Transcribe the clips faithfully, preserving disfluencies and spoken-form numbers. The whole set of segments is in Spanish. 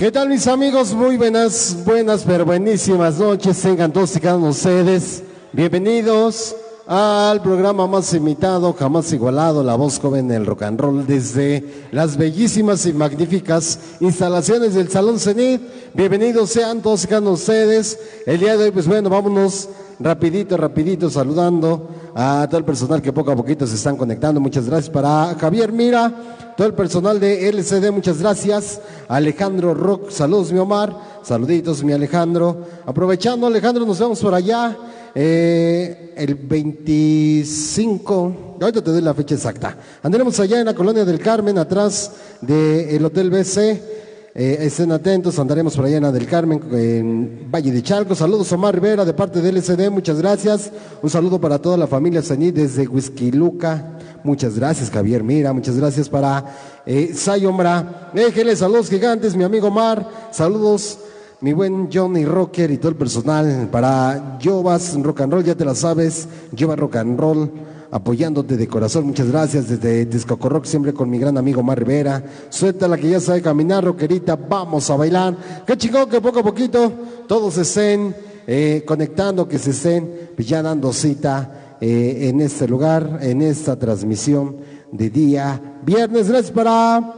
¿Qué tal, mis amigos? Muy buenas, buenas, pero buenísimas noches. Tengan todos y cada uno de ustedes. Bienvenidos al programa más imitado, jamás igualado, La Voz Joven del Rock and Roll, desde las bellísimas y magníficas instalaciones del Salón Zenith. Bienvenidos sean todos y cada uno de ustedes. El día de hoy, pues bueno, vámonos rapidito, rapidito, saludando a todo el personal que poco a poquito se están conectando. Muchas gracias para Javier Mira, todo el personal de L C D, muchas gracias. Alejandro Rock, saludos mi Omar, saluditos mi Alejandro. Aprovechando, Alejandro, nos vemos por allá. Eh, el veinticinco, ahorita te doy la fecha exacta. Andaremos allá en la Colonia del Carmen, atrás del Hotel B C. Eh, estén atentos, andaremos por allá en la del Carmen, en Valle de Chalco. Saludos Omar Rivera de parte del L C D, muchas gracias. Un saludo para toda la familia Zenith desde Huixquiluca. Muchas gracias, Javier Mira. Muchas gracias para eh, Sayombra. Déjenle saludos gigantes, mi amigo Omar. Saludos, mi buen Johnny Rocker y todo el personal. Para Jovas Rock and Roll, ya te la sabes, Jova Rock and Roll, apoyándote de corazón. Muchas gracias desde Disco Rock, siempre con mi gran amigo Mar Rivera. Suéltala que ya sabe caminar, rockerita, vamos a bailar. Qué chingón que poco a poquito todos se estén eh, conectando, que se estén ya dando cita eh, en este lugar, en esta transmisión de día viernes. Gracias para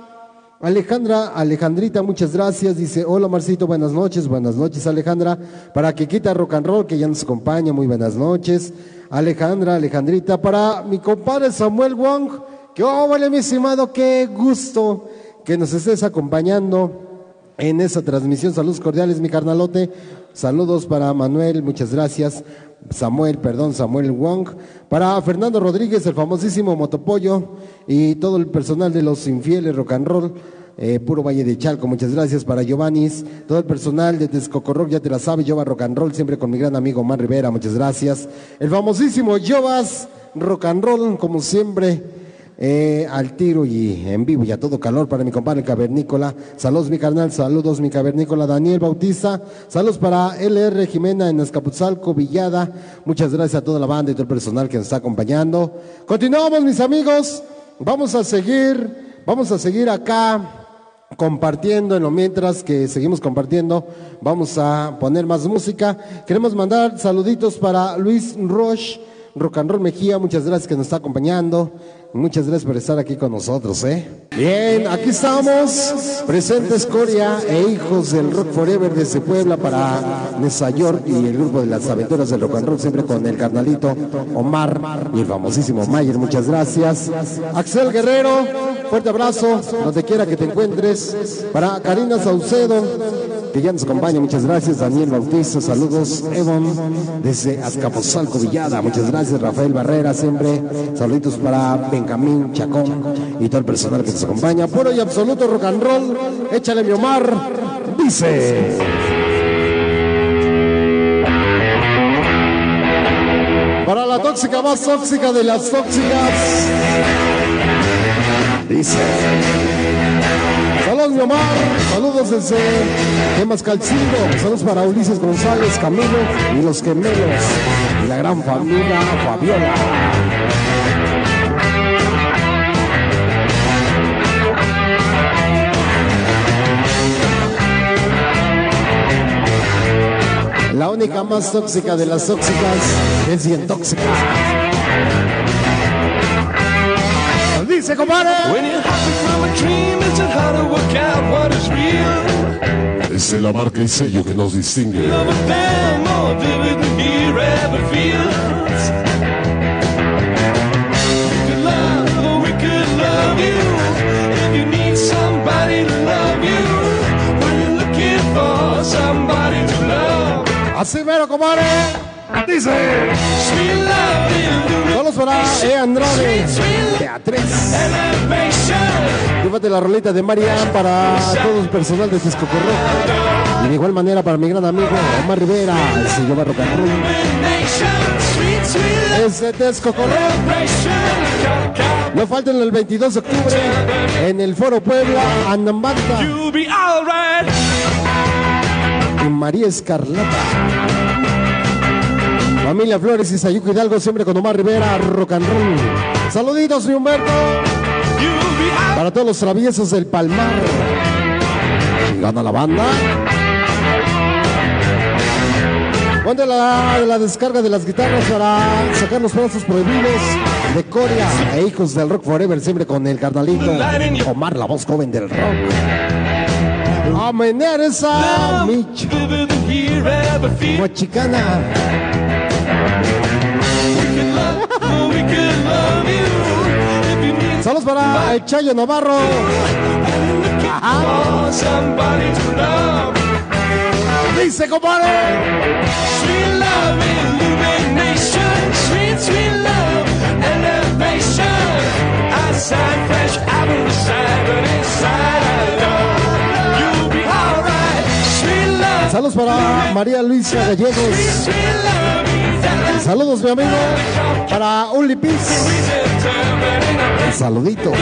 Alejandra, Alejandrita, muchas gracias. Dice, hola Marcito, buenas noches. Buenas noches, Alejandra. Para Kikita Rock and Roll, que ya nos acompaña, muy buenas noches, Alejandra, Alejandrita. Para mi compadre Samuel Wong, que oh, vale mi estimado, qué gusto que nos estés acompañando en esta transmisión. Saludos cordiales, mi carnalote. Saludos para Manuel, muchas gracias. Samuel, perdón, Samuel Wong. Para Fernando Rodríguez, el famosísimo Motopollo, y todo el personal de Los Infieles Rock and Roll, eh, puro Valle de Chalco, muchas gracias. Para Giovannis, todo el personal de Tesco Corrado, ya te la sabe, Jova Rock and Roll, siempre con mi gran amigo Omar Rivera, muchas gracias. El famosísimo Jovas Rock and Roll, como siempre, Eh, al tiro y en vivo y a todo calor. Para mi compadre Cavernícola, saludos mi carnal, saludos mi Cavernícola. Daniel Bautista, saludos para L R Jimena en Azcapotzalco, Villada, muchas gracias a toda la banda y todo el personal que nos está acompañando. Continuamos, mis amigos, vamos a seguir, vamos a seguir acá compartiendo. En lo mientras que seguimos compartiendo, vamos a poner más música. Queremos mandar saluditos para Luis Roche, Rock and Roll Mejía, muchas gracias que nos está acompañando. Muchas gracias por estar aquí con nosotros, ¿eh? Bien, aquí estamos, presentes Coria e Hijos del Rock Forever desde Puebla para Nessa York y el grupo de las aventuras del rock and roll, siempre con el carnalito Omar y el famosísimo Mayer, muchas gracias. Axel Guerrero, fuerte abrazo, donde quiera que te encuentres. Para Karina Saucedo, que ya nos acompaña, muchas gracias. Daniel Bautista, saludos. Ebon, desde Azcapotzalco, Villada, muchas gracias. Rafael Barrera, siempre saluditos para Benjamín Chacón y todo el personal que nos acompaña. Puro y absoluto rock and roll. Échale mi Omar, dice. Para la tóxica más tóxica de las tóxicas, dice. Saludos mi Omar, saludos desde Quemascalcingo, saludos para Ulises González, Camilo y los gemelos y la gran familia Fabiola. La única más tóxica de las tóxicas es bien tóxica. Dice, compadre. Es la marca y sello que nos distingue. Así mero, compadre. Dice. Solo será E. Andrade Teatriz. Llévate la roleta de María para todo el personal de Tesco Corrado. Y de igual manera para mi gran amigo Omar Rivera, el señor Barro Carrón. Es de Tesco Corrado. No falten el veintidós de octubre en el Foro Puebla, Anambanta. Y María Escarlata. Familia Flores y Sayuco Hidalgo, siempre con Omar Rivera, rock and roll. Saluditos, mi Humberto. Para todos los traviesos del Palmar. chingada la banda. Ponte la, la descarga de las guitarras para sacar los brazos prohibidos de Coria e hijos del Rock Forever, siempre con el carnalito Omar, la voz joven del rock. Amener esa micha mochicana. Saludos para el Chayo Navarro. Ajá. Dice, compadre. Sweet love, illumination, sweet, sweet love, elevation. Outside fresh, out of the side, but inside I know you'll be alright. Sweet love. Saludos para María Luisa Gallegos. Sweet, sweet love, saludos, mi amigo. Para Uli Piz. Saluditos.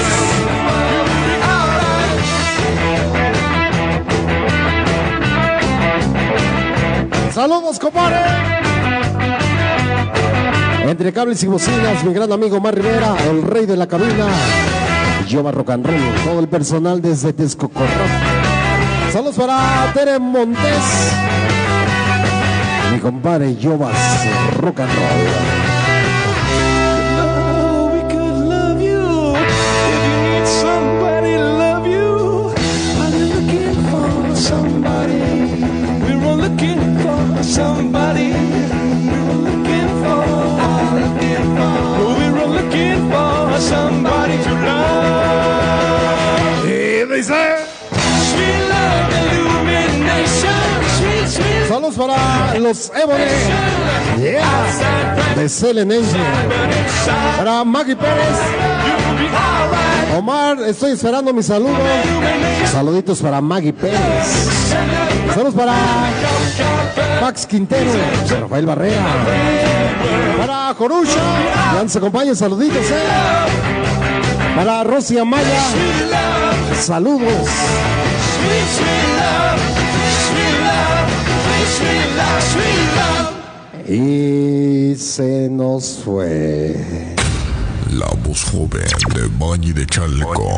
Saludos, compadre. Entre cables y bocinas, mi gran amigo Mar Rivera, el rey de la cabina, Jova Rock and Roll, todo el personal desde Tesco Corrado. Saludos para Tere Montes, mi compadre Jova Rock and Roll. Somebody we're looking for, I'm looking for, we're looking for somebody to love. Here they say, sweet love, illumination, sweet, sweet. Saludos para los Ebony, yeah, de Selenation, para Maggie Pérez. Omar, estoy esperando mis saludos. Saluditos para Maggie Pérez. Saludos para Max Quintero, Rafael Barrera, para Corucho, Lance acompaña, saluditos, eh. Para Rosy Amaya, saludos. Y se nos fue la voz joven de Valle de Chalco,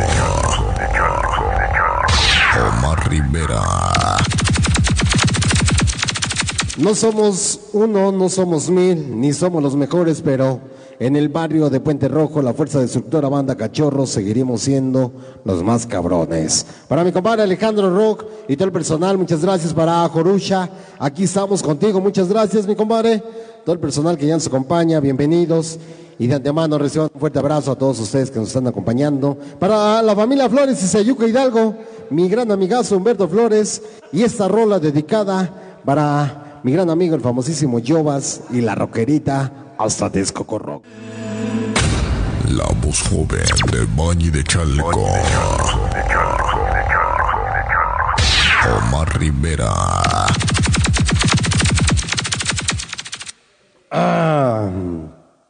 Omar Rivera. No somos uno, no somos mil, ni somos los mejores, pero en el barrio de Puente Rojo, la fuerza destructora Banda Cachorro, seguiremos siendo los más cabrones. Para mi compadre Alejandro Rock y todo el personal, muchas gracias. Para Jorusha, aquí estamos contigo, muchas gracias, mi compadre. Todo el personal que ya nos acompaña, bienvenidos. Y de antemano reciban un fuerte abrazo a todos ustedes que nos están acompañando. Para la familia Flores y Sayuca Hidalgo, mi gran amigazo Humberto Flores, y esta rola dedicada para mi gran amigo, el famosísimo Jovas y la rockerita hasta Tesco Corrado. La voz joven de Baño de Chalco, Omar Rivera. Ah,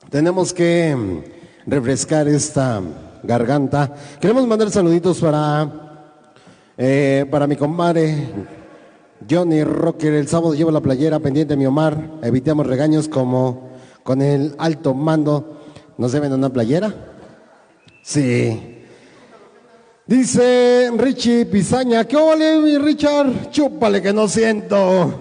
tenemos que refrescar esta garganta. Queremos mandar saluditos para eh, para mi compadre Johnny Rocker. El sábado llevo la playera pendiente, mi Omar. Evitamos regaños como con el alto mando. ¿Nos deben una playera? Sí. Dice Richie Pizaña. ¿Qué ole, mi Richard? Chúpale que no siento.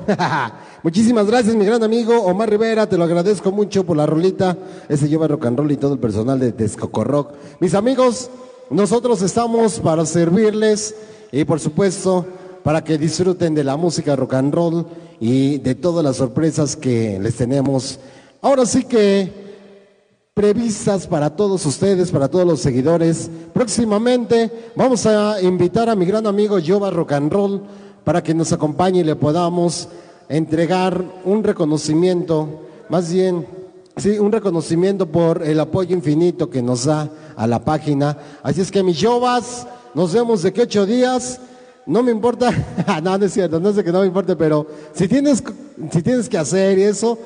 Muchísimas gracias, mi gran amigo Omar Rivera, te lo agradezco mucho por la rolita. Ese lleva Rock and Roll y todo el personal de Texcoco Rock. Mis amigos, nosotros estamos para servirles y por supuesto para que disfruten de la música rock and roll y de todas las sorpresas que les tenemos. Ahora sí que previstas para todos ustedes, para todos los seguidores. Próximamente vamos a invitar a mi gran amigo Jova Rock and Roll para que nos acompañe y le podamos entregar un reconocimiento, más bien, sí, un reconocimiento por el apoyo infinito que nos da a la página. Así es que, mis Jovas, nos vemos de que ocho días. No me importa, no, no es cierto, no sé que no me importe, pero si tienes, si tienes que hacer eso,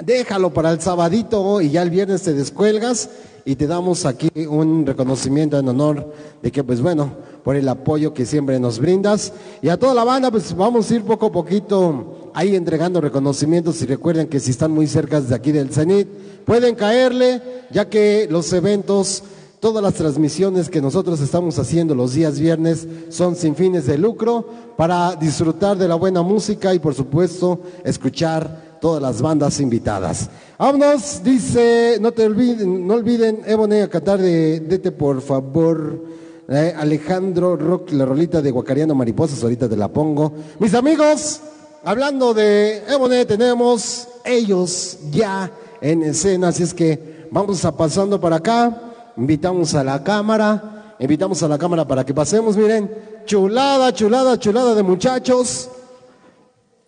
déjalo para el sabadito y ya el viernes te descuelgas y te damos aquí un reconocimiento en honor de que, pues bueno, por el apoyo que siempre nos brindas. Y a toda la banda, pues vamos a ir poco a poquito ahí entregando reconocimientos. Y recuerden que si están muy cerca de aquí del Zenith, pueden caerle, ya que los eventos Todas las transmisiones que nosotros estamos haciendo los días viernes son sin fines de lucro, para disfrutar de la buena música y por supuesto escuchar todas las bandas invitadas. Vámonos, dice, no te olviden, no olviden Ebony a cantar de Dete por favor. eh, Alejandro Rock, la rolita de Guacariano Mariposas, ahorita te la pongo. Mis amigos, hablando de Ebony, tenemos ellos ya en escena, así es que vamos a pasando para acá. Invitamos a la cámara, invitamos a la cámara para que pasemos, miren, chulada, chulada, chulada de muchachos.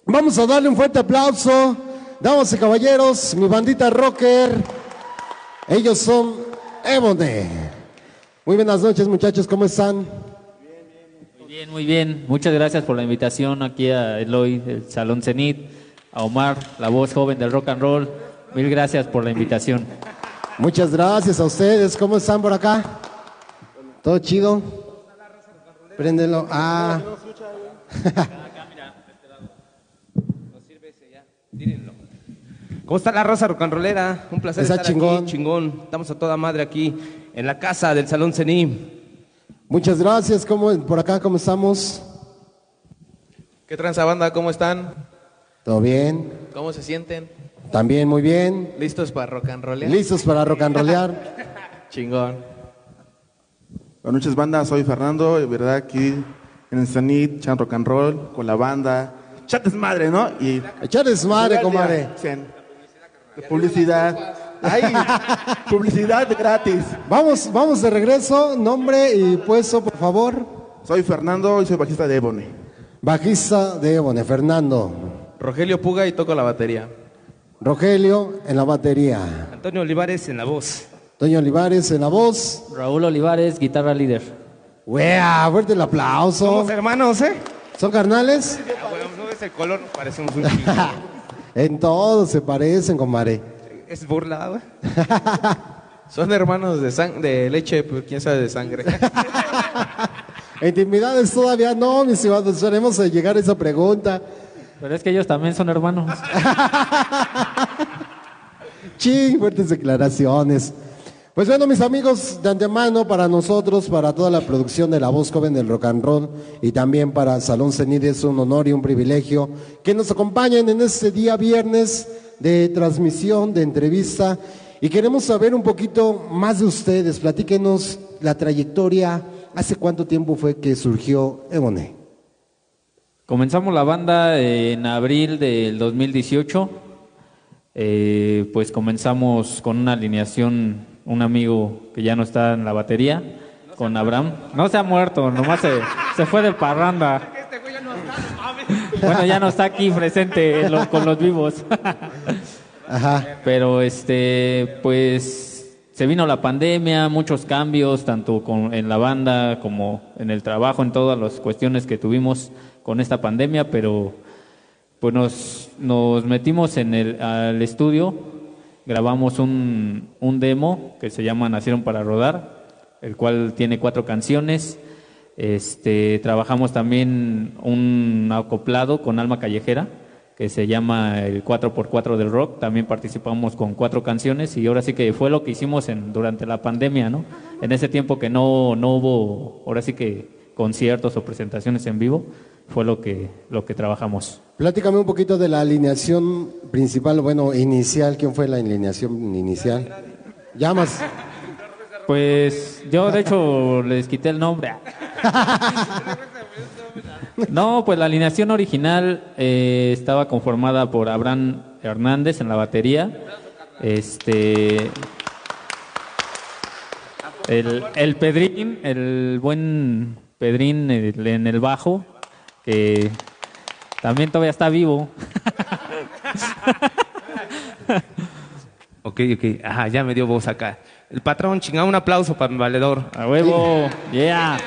Vamos a darle un fuerte aplauso, damas y caballeros, mi bandita rocker, ellos son Ebony. Muy buenas noches, muchachos, ¿cómo están? Muy bien, muy bien, muchas gracias por la invitación aquí a Eloy, del Salón Zenith, a Omar, la voz joven del rock and roll, mil gracias por la invitación. Muchas gracias a ustedes. ¿Cómo están por acá? ¿Todo chido? Préndelo. Ah. ¿Cómo está la raza rocanrolera? Un placer estar aquí, chingón. Estamos a toda madre aquí en la casa del Salón Zenith. Muchas gracias. ¿Cómo por acá? ¿Cómo estamos? ¿Qué tranza, banda? ¿Cómo están? ¿Todo bien? ¿Cómo se sienten? También muy bien. ¿Listos para rock and rollear? Listos para rock and rollear. Chingón. Buenas noches, banda, soy Fernando, de verdad aquí en el Zenith, chan rock and roll, con la banda. Echar desmadre, ¿no? Y echar desmadre, comadre. De publicidad. Ay, publicidad gratis. Vamos, vamos de regreso, nombre y puesto, por favor. Soy Fernando y soy bajista de Ebony. Bajista de Ebony, Fernando. Rogelio Puga y toco la batería. Rogelio en la batería. Antonio Olivares en la voz. Antonio Olivares en la voz. Raúl Olivares, guitarra líder. ¡Wea! Fuerte el aplauso. Somos hermanos, ¿eh? ¿Son carnales? Ah, bueno, no ves el color, parecemos un chico. En todo se parecen, compadre. Es burla, güey. Son hermanos de, sang de leche, pero quién sabe de sangre. Intimidades todavía no, mis ciudadanos. Esperemos a llegar a esa pregunta. Pero es que ellos también son hermanos. Ching, fuertes declaraciones. Pues bueno, mis amigos, de antemano para nosotros, para toda la producción de La Voz Joven del Rock and Roll y también para Salón Zenith, es un honor y un privilegio que nos acompañen en este día viernes de transmisión, de entrevista. Y queremos saber un poquito más de ustedes. Platíquenos la trayectoria. ¿Hace cuánto tiempo fue que surgió Ebony? Comenzamos la banda en abril del dos mil dieciocho, eh, pues comenzamos con una alineación, un amigo que ya no está en la batería, no con Abraham, no se ha muerto, nomás se, se fue de parranda. Este güey ya no está, bueno, ya no está aquí presente lo, con los vivos. Ajá. Pero este, pues se vino la pandemia, muchos cambios, tanto con, en la banda como en el trabajo, en todas las cuestiones que tuvimos con esta pandemia, pero pues nos, nos metimos en el al estudio, grabamos un, un demo que se llama Nacieron para Rodar, el cual tiene cuatro canciones. Este, trabajamos también un acoplado con Alma Callejera, que se llama el cuatro por cuatro del rock, también participamos con cuatro canciones y ahora sí que fue lo que hicimos en, durante la pandemia, ¿no? En ese tiempo que no, no hubo, ahora sí que conciertos o presentaciones en vivo, fue lo que, lo que trabajamos. Platícame un poquito de la alineación principal, bueno, inicial. ¿Quién fue la alineación inicial? ¿Llamas? Pues yo de hecho les quité el nombre. No, pues la alineación original eh, estaba conformada por Abraham Hernández en la batería, este, el, el Pedrín, el buen Pedrín en el bajo, que también todavía está vivo. Ok, ok. Ajá, ya me dio voz acá. El patrón, chingado, un aplauso para mi valedor. A huevo. Sí. Yeah.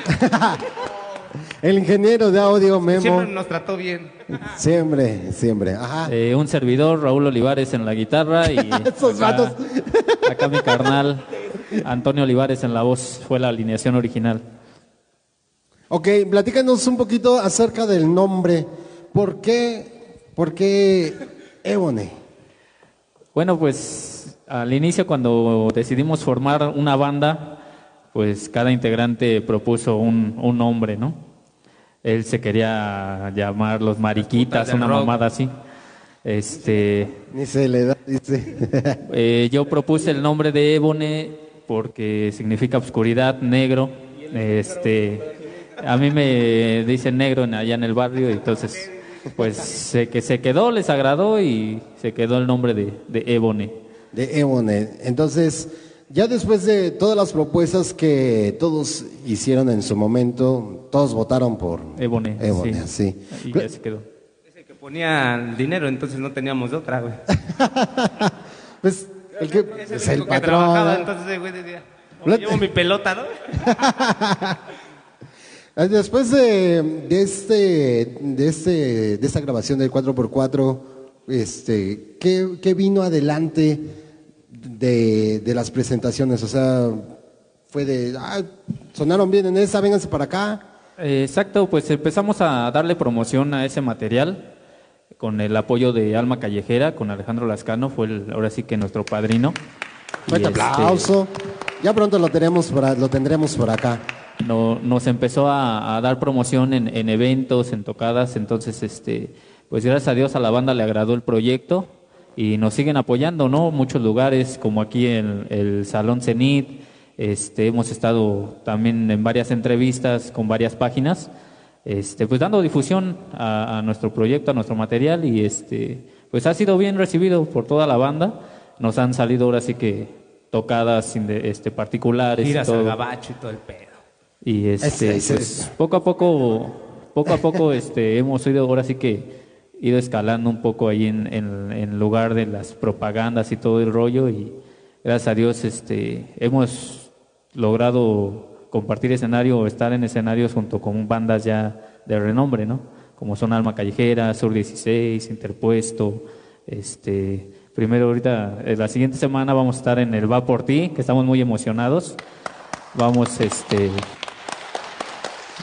El ingeniero de audio, Memo. Siempre nos trató bien. Siempre, siempre. Ajá. Eh, un servidor, Raúl Olivares en la guitarra. Y esos gatos. Acá, acá mi carnal, Antonio Olivares en la voz. Fue la alineación original. Ok, platícanos un poquito acerca del nombre. ¿Por qué, por qué Ebony? Bueno, pues al inicio cuando decidimos formar una banda, pues cada integrante propuso un, un nombre, ¿no? Él se quería llamar Los Mariquitas, una rock. mamada así. Este, Ni se le da, dice. Eh, yo propuse el nombre de Ebony porque significa oscuridad, negro. Este, a mí me dicen negro allá en el barrio, entonces pues se, que se quedó, les agradó y se quedó el nombre de, de Ebony. De Ebony. Entonces, ya después de todas las propuestas que todos hicieron en su momento, todos votaron por Ebony. Ebony, sí. sí. Y ya se quedó. Es el que ponía dinero, entonces no teníamos de otra, güey. Pues el que es el, es el patrón. Que trabajaba, entonces, güey, decía, me llevo mi pelota, ¿no? Después de, de este, de este, de esta grabación del cuatro por cuatro, este, ¿qué, qué vino adelante de, de las presentaciones? O sea, fue de, ah, sonaron bien en esa, vénganse para acá. Exacto, pues empezamos a darle promoción a ese material con el apoyo de Alma Callejera, con Alejandro Lascano, fue el, ahora sí que nuestro padrino. Fuerte este, aplauso. Ya pronto lo tenemos por, lo tendremos por acá. No, nos empezó a, a dar promoción en, en eventos, en tocadas, entonces este, pues gracias a Dios a la banda le agradó el proyecto y nos siguen apoyando, ¿no? Muchos lugares como aquí en el Salón Zenith. Este, hemos estado también en varias entrevistas con varias páginas, este, pues dando difusión a, a nuestro proyecto, a nuestro material, y este, pues ha sido bien recibido por toda la banda. Nos han salido ahora sí que tocadas este, particulares, giras al gabacho y todo el pedo. Y este, es, es, pues, es. poco a poco, poco a poco, este, hemos ido ahora sí que ido escalando un poco ahí en, en, en lugar de las propagandas y todo el rollo, y gracias a Dios, este, hemos logrado compartir escenario o estar en escenarios junto con bandas ya de renombre, ¿no? Como son Alma Callejera, Sur dieciséis, Interpuesto. Este, primero ahorita, la siguiente semana vamos a estar en el Va por ti, que estamos muy emocionados. Vamos este,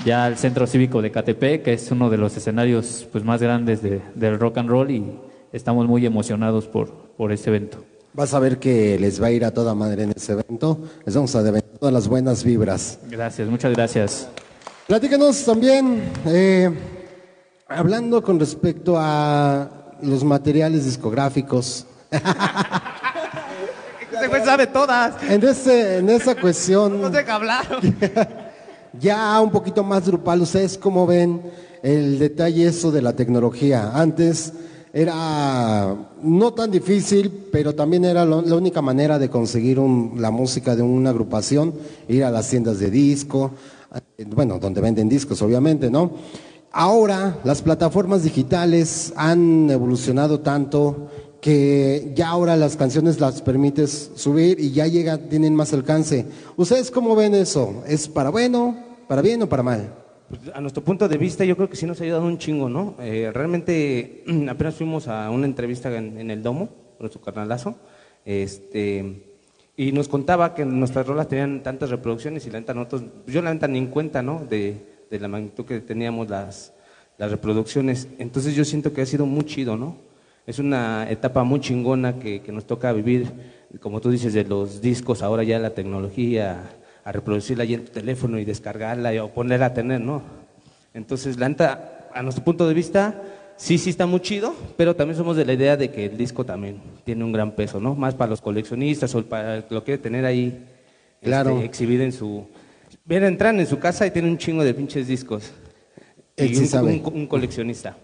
ya al Centro Cívico de Catepec, que es uno de los escenarios pues, más grandes de, del rock and roll, y estamos muy emocionados por, por este evento. Vas a ver que les va a ir a toda madre en ese evento. Les vamos a deber todas las buenas vibras. Gracias, muchas gracias. Platícanos también, eh, hablando con respecto a los materiales discográficos. Ese güey sabe todas. En, ese, en esa cuestión. No sé qué hablar. Ya un poquito más grupal, ustedes cómo ven el detalle eso de la tecnología. Antes era no tan difícil, pero también era lo, la única manera de conseguir un, la música de una agrupación, ir a las tiendas de disco, bueno, donde venden discos obviamente, ¿no? Ahora las plataformas digitales han evolucionado tanto que ya ahora las canciones las permites subir y ya llega, tienen más alcance. ¿Ustedes cómo ven eso? ¿Es para bueno, para bien o para mal? A nuestro punto de vista, yo creo que sí nos ha ayudado un chingo, ¿no? Eh, realmente apenas fuimos a una entrevista en, en el Domo, con su carnalazo, este, y nos contaba que nuestras rolas tenían tantas reproducciones y la neta nosotros, yo la neta ni en cuenta, ¿no? De, de la magnitud que teníamos las, las reproducciones. Entonces yo siento que ha sido muy chido, ¿no? Es una etapa muy chingona que, que nos toca vivir, como tú dices, de los discos, ahora ya la tecnología, a reproducirla ahí en tu teléfono y descargarla y, o ponerla a tener, ¿no? Entonces, la neta, a nuestro punto de vista, sí, sí está muy chido, pero también somos de la idea de que el disco también tiene un gran peso, ¿no? Más para los coleccionistas o para lo que tener ahí, claro, este, exhibido en su... Vienen, entran en su casa y tienen un chingo de pinches discos. Y sí un, un, un coleccionista.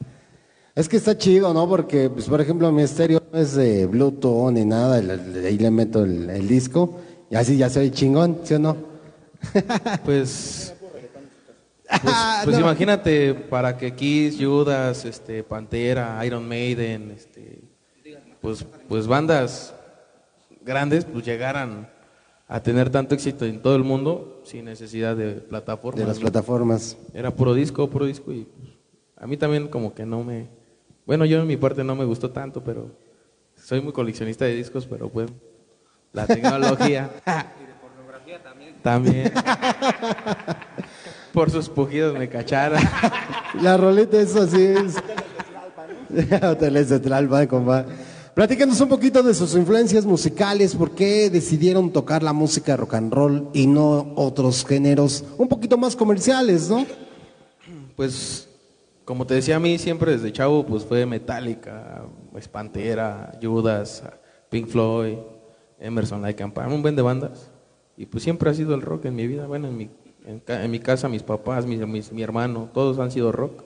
Es que está chido, ¿no? Porque, pues, por ejemplo, mi estéreo no es de Bluetooth ni nada, ahí le meto el, el disco y así ya soy chingón, ¿sí o no? Pues, pues, pues no. Imagínate, para que Kiss, Judas, este, Pantera, Iron Maiden, este, pues, pues bandas grandes pues llegaran a tener tanto éxito en todo el mundo sin necesidad de plataformas. De las plataformas. Era puro disco, puro disco y pues, a mí también como que no me, bueno yo en mi parte no me gustó tanto, pero soy muy coleccionista de discos, pero pues la tecnología. También. Por sus pujidos me cacharon. La roleta, eso sí es. Hoteles de Tlalpan, compa. Platíquenos un poquito de sus influencias musicales, por qué decidieron tocar la música rock and roll y no otros géneros un poquito más comerciales, ¿no? Pues, como te decía, a mí siempre desde chavo pues fue Metallica, Pantera, Judas, Pink Floyd, Emerson, Lake and Palmer, un buen de bandas. Y pues siempre ha sido el rock en mi vida, bueno, en mi, en, en mi casa, mis papás, mis, mis, mi hermano, todos han sido rock.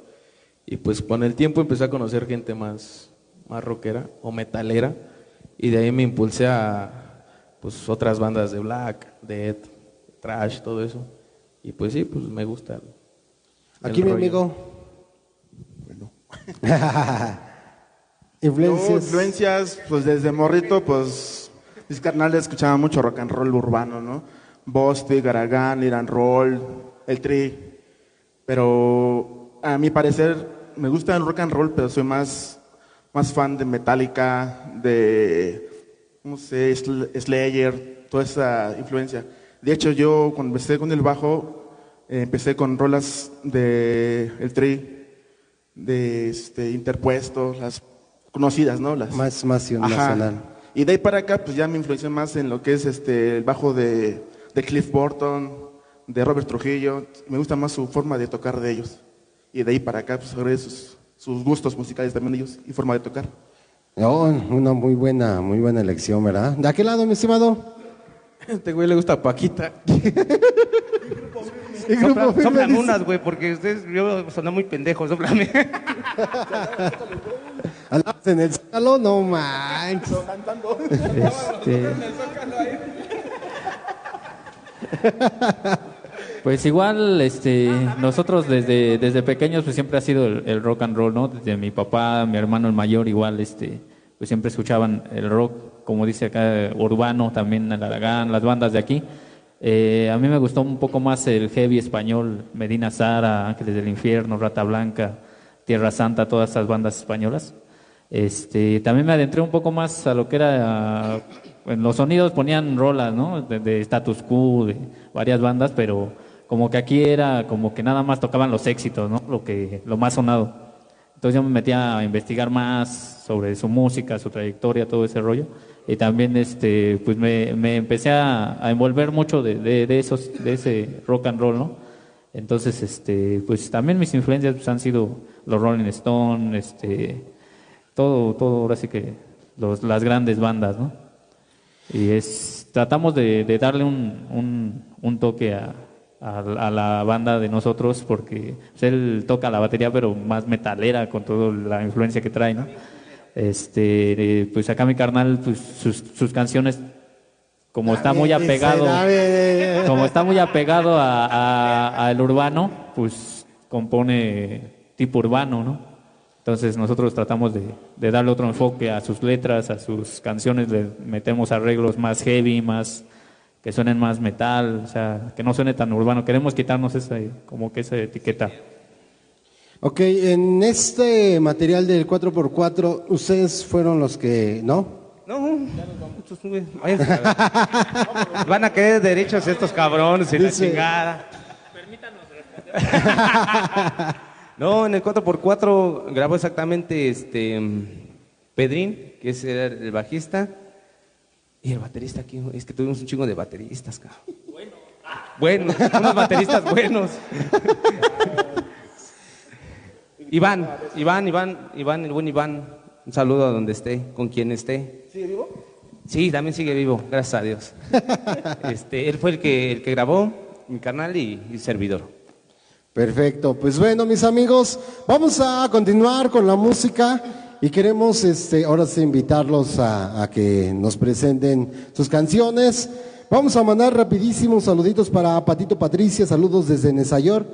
Y pues con el tiempo empecé a conocer gente más, más rockera o metalera, y de ahí me impulsé a pues otras bandas de black, death, trash, todo eso. Y pues sí, pues me gusta el, el Aquí rollo. Mi amigo. Bueno. ¿Influencias? No, influencias, pues desde morrito, pues mis carnales escuchaban mucho rock and roll urbano, ¿no? Bosti, Garagán, Liran Roll, El Tri. Pero a mi parecer me gusta el rock and roll, pero soy más, más fan de Metallica, de, no sé, Slayer, toda esa influencia. De hecho, yo cuando empecé con el bajo, eh, empecé con rolas de El Tri, de este, Interpuesto, las conocidas, ¿no? Las más, más nacional. Ajá. Y de ahí para acá, pues ya me influenció más en lo que es este el bajo de, de Cliff Burton, de Robert Trujillo. Me gusta más su forma de tocar de ellos. Y de ahí para acá, pues sobre sus, sus gustos musicales también de ellos y forma de tocar. Oh, una muy buena, muy buena elección, ¿verdad? ¿De aquel lado, mi estimado? Este güey le gusta Paquita. Sopla, soplan unas, güey, porque ustedes, yo soné muy pendejo, soplame. En el Zócalo, no manches. Este... Pues igual, este, nosotros desde, desde pequeños pues siempre ha sido el, el rock and roll, ¿no? Desde mi papá, mi hermano el mayor, igual, este, pues siempre escuchaban el rock, como dice acá, urbano, también el Aragán, las bandas de aquí. Eh, a mí me gustó un poco más el heavy español, Medina Zara, Ángeles del Infierno, Rata Blanca, Tierra Santa, todas esas bandas españolas. Este, también me adentré un poco más a lo que era, en los sonidos ponían rolas, ¿no? De, de Status Quo, de varias bandas, pero como que aquí era como que nada más tocaban los éxitos, ¿no? Lo que, lo más sonado. Entonces yo me metía a investigar más sobre su música, su trayectoria, todo ese rollo. Y también este, pues me, me empecé a, a envolver mucho de, de, de esos, de ese rock and roll, ¿no? Entonces, este, pues también mis influencias pues, han sido los Rolling Stones, este, todo, todo, ahora sí que los, las grandes bandas, ¿no? Y es, tratamos de, de darle un, un, un toque a, a, a la banda de nosotros, porque pues, él toca la batería, pero más metalera con toda la influencia que trae, ¿no? Este, pues acá mi carnal, pues sus, sus canciones. Como está muy apegado, como está muy apegado a, a, a el urbano, pues compone tipo urbano, ¿no? Entonces nosotros tratamos de, de darle otro enfoque a sus letras, a sus canciones, le metemos arreglos más heavy, más que suenen más metal, o sea, que no suene tan urbano. Queremos quitarnos esa, como que esa etiqueta. Ok, en este material del cuatro por cuatro, ustedes fueron los que, ¿no? No, van a quedar derechos estos cabrones y la chingada. Permítanos responder. No, en el cuatro por cuatro grabó exactamente este Pedrín, que es el bajista, y el baterista aquí. Es que tuvimos un chingo de bateristas, cabrón. Bueno. Ah. Buenos, unos bateristas buenos. Iván, Iván, Iván, Iván, el buen Iván. Un saludo a donde esté, con quien esté. ¿Sigue vivo? Sí, también sigue vivo, gracias a Dios. Este, él fue el que, el que grabó mi canal y, y servidor. Perfecto, pues bueno, mis amigos, vamos a continuar con la música y queremos este, ahora sí invitarlos a, a que nos presenten sus canciones. Vamos a mandar rapidísimos saluditos para Patito Patricia, saludos desde Nessa York.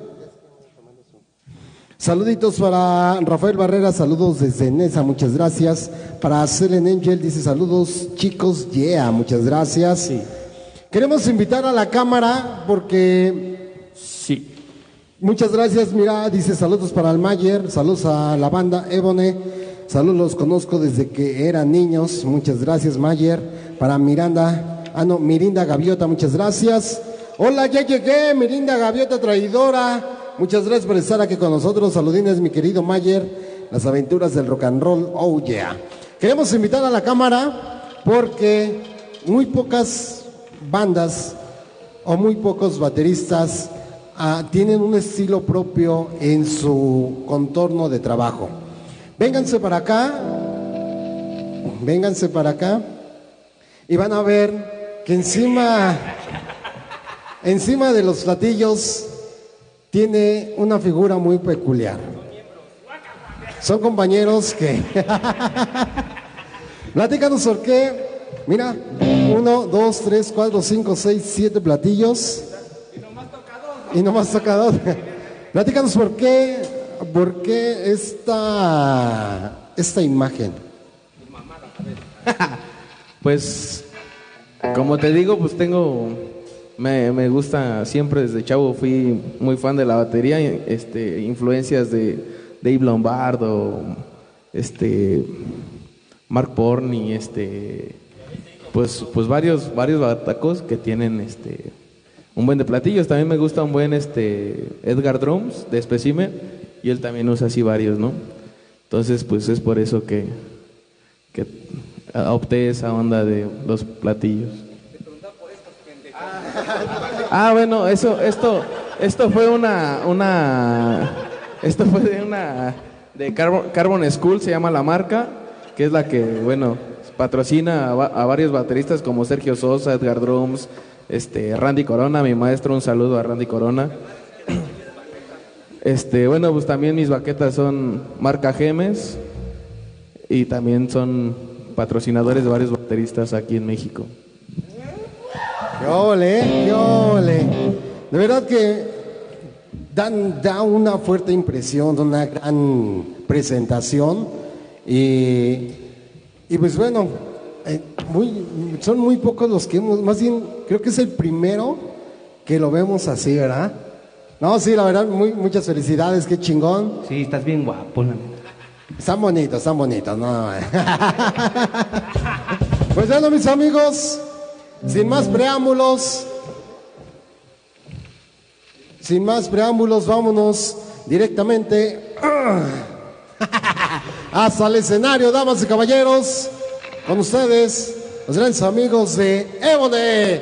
Saluditos para Rafael Barrera, saludos desde Nesa, muchas gracias. Para Selen Angel dice saludos chicos, yeah, muchas gracias. Sí. Queremos invitar a la cámara porque... Sí. Muchas gracias, mira, dice saludos para Almayer, saludos a la banda Ebony, saludos, los conozco desde que eran niños, muchas gracias Mayer. Para Miranda, ah no, Mirinda Gaviota, muchas gracias. Hola, ya llegué, Mirinda Gaviota traidora. Muchas gracias por estar aquí con nosotros. Saludines, mi querido Mayer. Las aventuras del rock and roll, oh yeah. Queremos invitar a la cámara porque muy pocas bandas o muy pocos bateristas uh, tienen un estilo propio en su contorno de trabajo. Vénganse para acá, vénganse para acá y van a ver que encima, encima de los platillos tiene una figura muy peculiar. Son compañeros que... Platícanos por qué. Mira, uno, dos, tres, cuatro, cinco, seis, siete platillos. Y nomás toca dos. Y nomás toca dos. Platícanos por qué, por qué esta, esta imagen. Pues, como te digo, pues tengo... Me, me gusta siempre, desde chavo fui muy fan de la batería, este, influencias de Dave Lombardo, este, Mark Portney, este... Pues, pues varios, varios batacos que tienen este un buen de platillos. También me gusta un buen este Edgar Drums de Especime, y él también usa así varios, ¿no? Entonces, pues es por eso que, que opté esa onda de los platillos. Te preguntaba por estos pendejos. Ah, bueno, eso, esto, esto fue una, una, esto fue de una de Carbon, Carbon School, se llama la marca, que es la que, bueno, patrocina a, a varios bateristas como Sergio Sosa, Edgar Drums, este, Randy Corona, mi maestro, un saludo a Randy Corona. Este, bueno, pues también mis baquetas son marca Gemes y también son patrocinadores de varios bateristas aquí en México. ¡Yole, yole! De verdad que dan, da una fuerte impresión, da una gran presentación y... Y pues bueno, eh, muy, son muy pocos los que hemos, más bien creo que es el primero que lo vemos así, ¿verdad? No, sí, la verdad, muy, muchas felicidades, qué chingón. Sí, estás bien guapo, la neta. Están bonitos, están bonitos, no. Pues bueno, mis amigos, sin más preámbulos, sin más preámbulos, vámonos directamente... hasta el escenario, damas y caballeros, con ustedes, los grandes amigos de Ebony.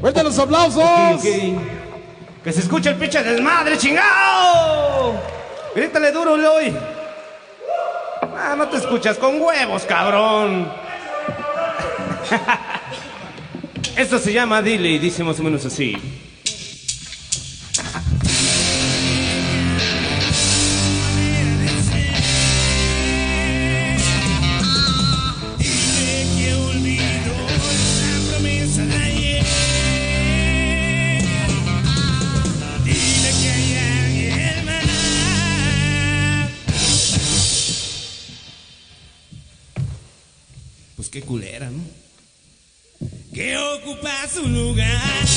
¡Fuerte los aplausos! Okay, okay. ¡Que se escuche el pinche desmadre, chingado! ¡Grítale duro, Loy! Ah, no te escuchas con huevos, cabrón. Esto se llama Dile y dice más o menos así. Qué culera, ¿no? Que ocupa su lugar. Un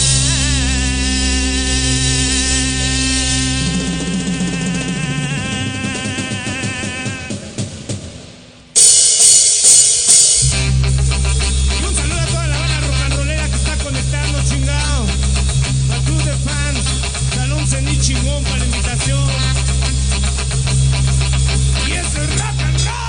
saludo a toda la banda rock and rollera que está conectando, chingado. Al club de fans, Salón Zenith, chingón para la invitación. Y es el rock and roll.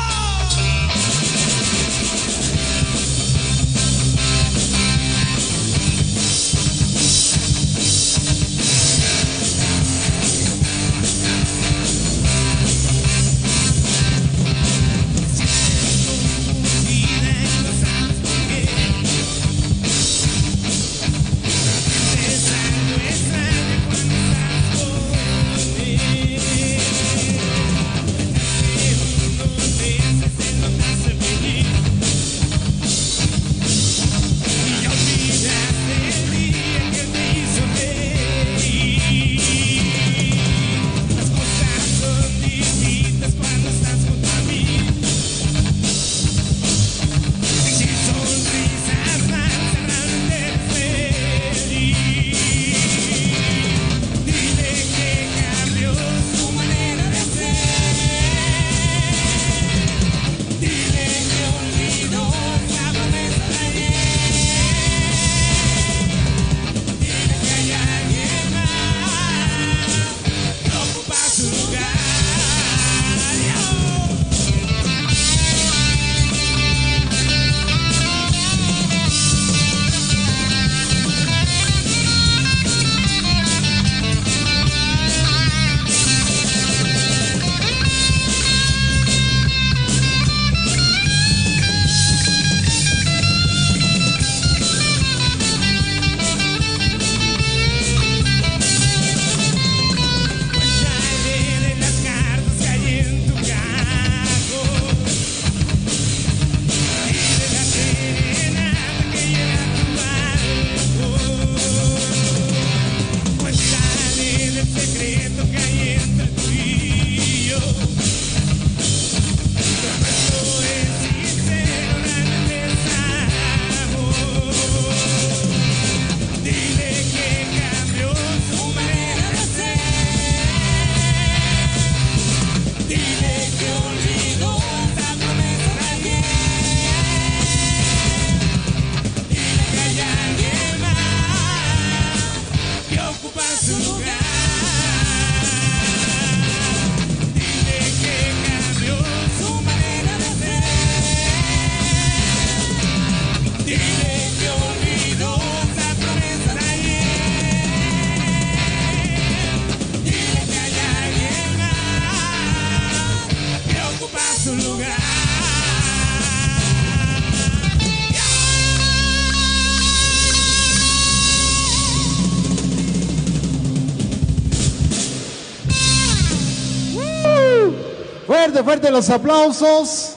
Fuerte, fuerte los aplausos.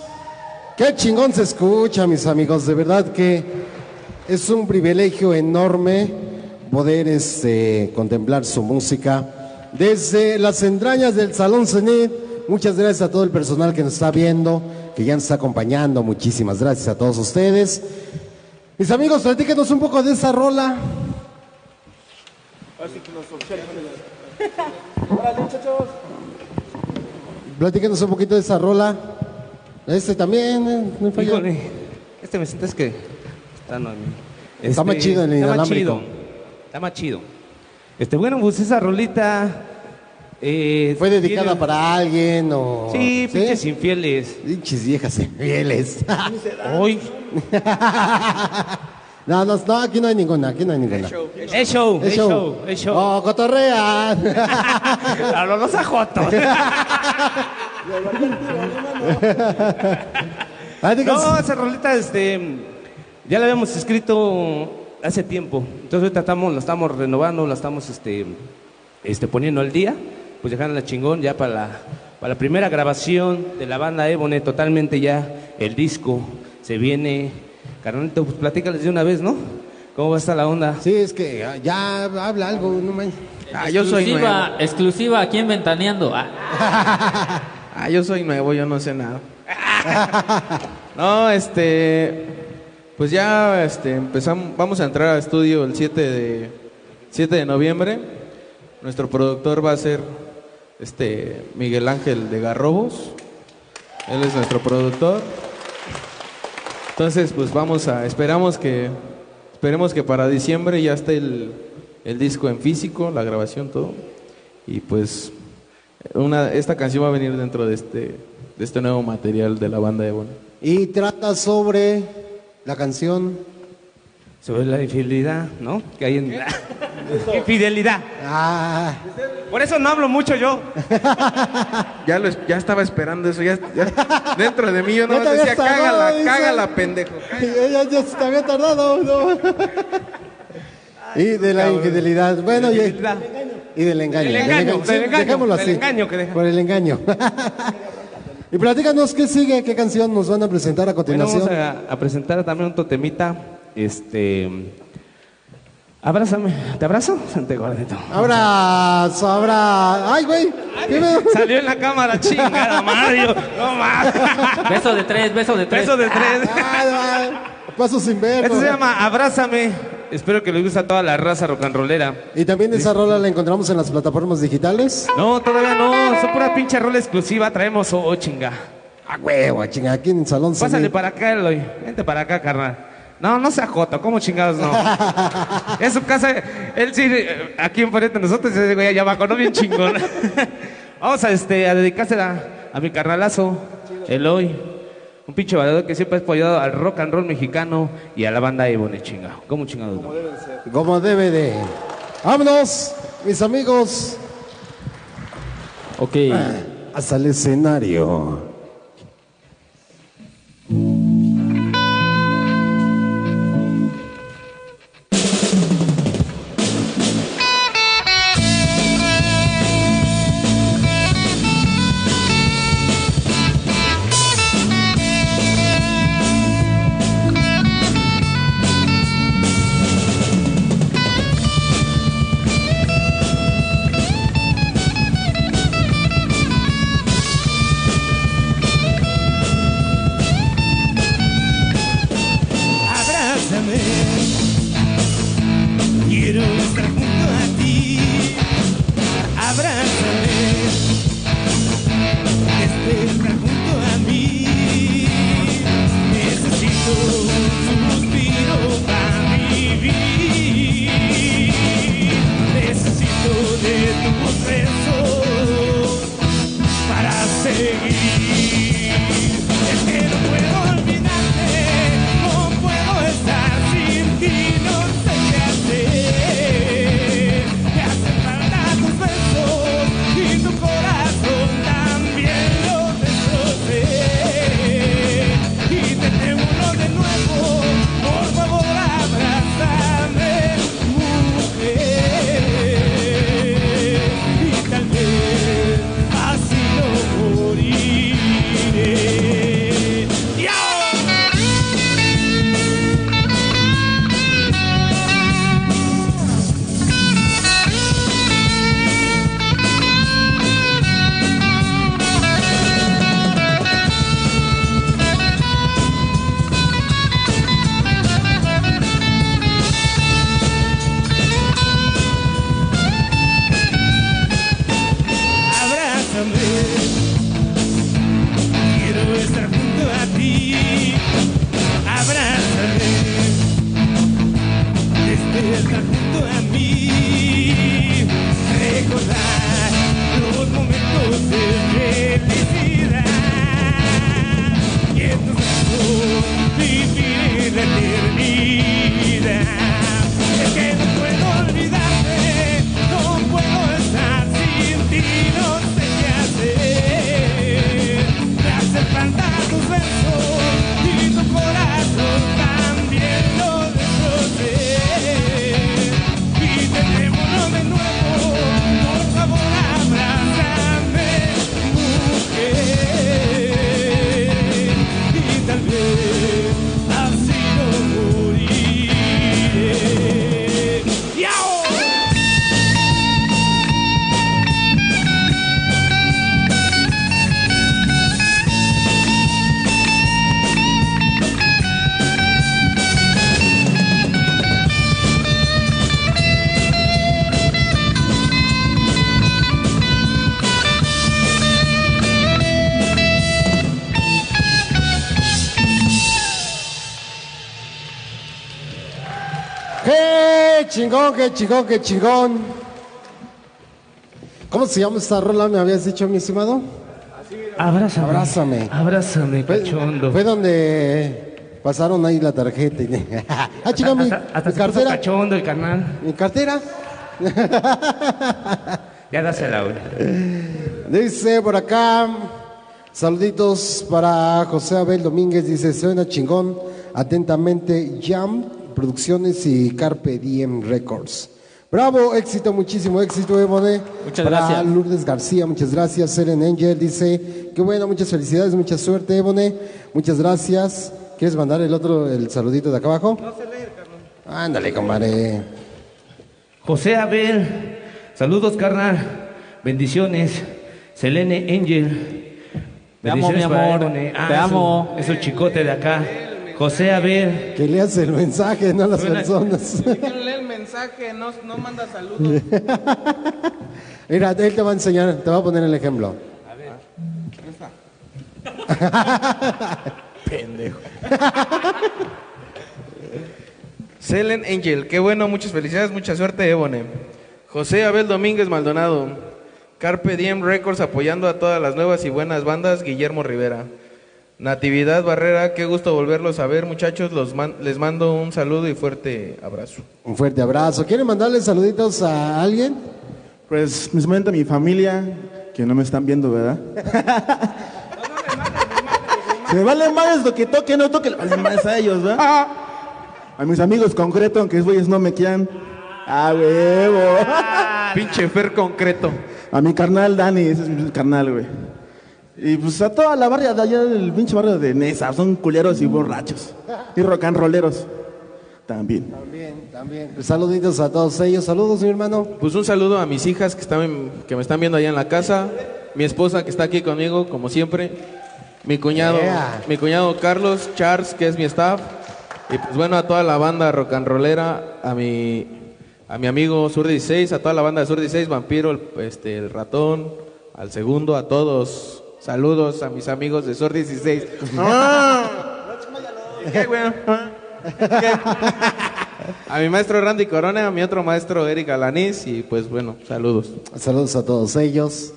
Qué chingón se escucha, mis amigos. De verdad que es un privilegio enorme poder este, contemplar su música desde las entrañas del Salón Zenith. Muchas gracias a todo el personal que nos está viendo, que ya nos está acompañando. Muchísimas gracias a todos ustedes. Mis amigos, platíquenos un poco de esa rola. Así que nos Platíquenos un poquito de esa rola. Este también, eh, no falla. Híjole, este me sientes que está, no, este, está más chido el inalámbrico. Está más chido. Está más chido. Este, bueno, pues esa rolita eh, fue dedicada tiene... para alguien o. Sí, ¿sí? Pinches infieles. Pinches viejas infieles. Hoy. No, no, no, aquí no hay ninguna, aquí no hay ninguna. Es show, es show, es show. show, show. show. Oh, cotorrea. A los ajotos. No, esa rolita, este, ya la habíamos escrito hace tiempo. Entonces ahorita estamos, la estamos renovando, la estamos, este, este, poniendo al día. Pues dejándola chingón ya para la, para la primera grabación de la banda Ebony, totalmente ya el disco se viene. Carnalito, pues platícales de una vez, ¿no? ¿Cómo va a estar la onda? Sí, es que ya habla algo, no me... Ah, yo soy nuevo. Exclusiva, aquí en Ventaneando. Ah, ah yo soy nuevo, yo no sé nada. No, este... Pues ya este, empezamos, vamos a entrar al estudio el siete de noviembre. Nuestro productor va a ser este Miguel Ángel de Garrobos. Él es nuestro productor. Entonces, pues vamos a, esperamos que, esperemos que para diciembre ya esté el, el disco en físico, la grabación, todo. Y pues, una, esta canción va a venir dentro de este, de este nuevo material de la banda Ebony. Y trata sobre la canción. Sobre la infidelidad, ¿no? Que hay en... Infidelidad. Ah. Por eso no hablo mucho yo. ya, lo, ya estaba esperando eso. Ya, ya, dentro de mí yo no decía, tardado, cágala, dice... cágala, pendejo. Cágala. Ella ya se había tardado. ¿No? Ay, y de la infidelidad. Bueno, y, y del engaño. Del engaño, del engaño. Del engaño que deja. Por el engaño. Y platícanos qué sigue, qué canción nos van a presentar a continuación. Bueno, vamos a, a presentar también un totemita. Este. Abrázame, ¿te abrazo? Santé gordito. Abrazo, abrazo. Ay, güey. Salió en la cámara, chingada, Mario. No más. Beso de tres, beso de tres. Beso de tres. Ay, ay, paso sin ver. Esto se llama Abrázame. Espero que les guste a toda la raza rock and rollera. ¿Y también esa rola la encontramos en las plataformas digitales? No, todavía no. Son pura pinche rola exclusiva. Traemos oh, oh chinga. A huevo, chinga. Aquí en el salón. Pásale salir. Para acá, Eloy. Vente para acá, carnal. No, no se ajota, ¿cómo chingados no? Es su casa, él sí, aquí enfrente de nosotros, yo digo, ya, ya bajo, no bien chingón. Vamos a, este, a dedicarse a, a mi carnalazo, Eloy, un pinche valedor que siempre ha apoyado al rock and roll mexicano y a la banda Ebony, chingado. ¿Cómo chingados no? Como debe de ser. Como debe de. Vámonos, mis amigos. Ok. Ah, hasta el escenario. Así no morir. ¡Qué chingón, qué chingón, qué chingón! ¿Cómo se llama esta rola, me habías dicho, mi estimado? Abrázame. Abrázame. Abrázame, cachondo. Fue, fue donde pasaron ahí la tarjeta. Y... ah, chingón, mi, hasta, hasta mi cartera. Cachondo, el canal. ¿Mi cartera? Ya dásela ahora. Dice por acá, saluditos para José Abel Domínguez. Dice, suena chingón. Atentamente, Jam Producciones y Carpe Diem Records. Bravo, éxito, muchísimo éxito, Ebony. Muchas para gracias. Lourdes García, muchas gracias. Seren Angel dice, qué bueno, muchas felicidades, mucha suerte, Ebony. Muchas gracias. ¿Quieres mandar el otro, el saludito de acá abajo? No sé leer, carnal. Ándale, compadre. José Abel, saludos, carnal. Bendiciones. Selene Angel. Te amo, mi amor. Ah, te amo. Eso, eso chicote de acá. José, a ver. Que leas el mensaje, no las Mira, personas. Que lea el mensaje, no, no manda saludos. Mira, él te va a enseñar, te va a poner el ejemplo. A ver, presta. Pendejo. Selen Angel, qué bueno, muchas felicidades, mucha suerte, Ebony. José Abel Domínguez Maldonado. Carpe Diem Records apoyando a todas las nuevas y buenas bandas. Guillermo Rivera. Natividad Barrera, qué gusto volverlos a ver, muchachos. Los man, les mando un saludo y fuerte abrazo. Un fuerte abrazo. ¿Quieren mandarle saluditos a alguien? Pues, principalmente a mi familia, que no me están viendo, ¿verdad? No, no, me vale, me vale, me vale. Se vale más lo que toque, no toque, le vale más a ellos, ¿verdad? Ah, a mis amigos concreto, aunque los güeyes no me quieran. ¡Ah, huevo! Ah, pinche Fer concreto. A mi carnal Dani, ese es mi carnal, güey. Y pues a toda la barria de allá, el pinche barrio de Nesa, son culeros y borrachos. Y rock and rolleros. También. También, también. Pues saluditos a todos ellos. Saludos, mi hermano. Pues un saludo a mis hijas que, están, que me están viendo allá en la casa. Mi esposa que está aquí conmigo, como siempre. Mi cuñado, yeah. mi cuñado Carlos, Charles, que es mi staff. Y pues bueno, a toda la banda rock and rollera, a mi, a mi amigo Sur dieciséis, a toda la banda de Sur dieciséis, Vampiro, el, este, el ratón, al segundo, a todos. Saludos a mis amigos de Sur dieciséis. ¡Ah! ¿Qué, güey? ¿Qué? A mi maestro Randy Corona, a mi otro maestro Eric Alanís, y pues bueno, saludos. Saludos a todos ellos.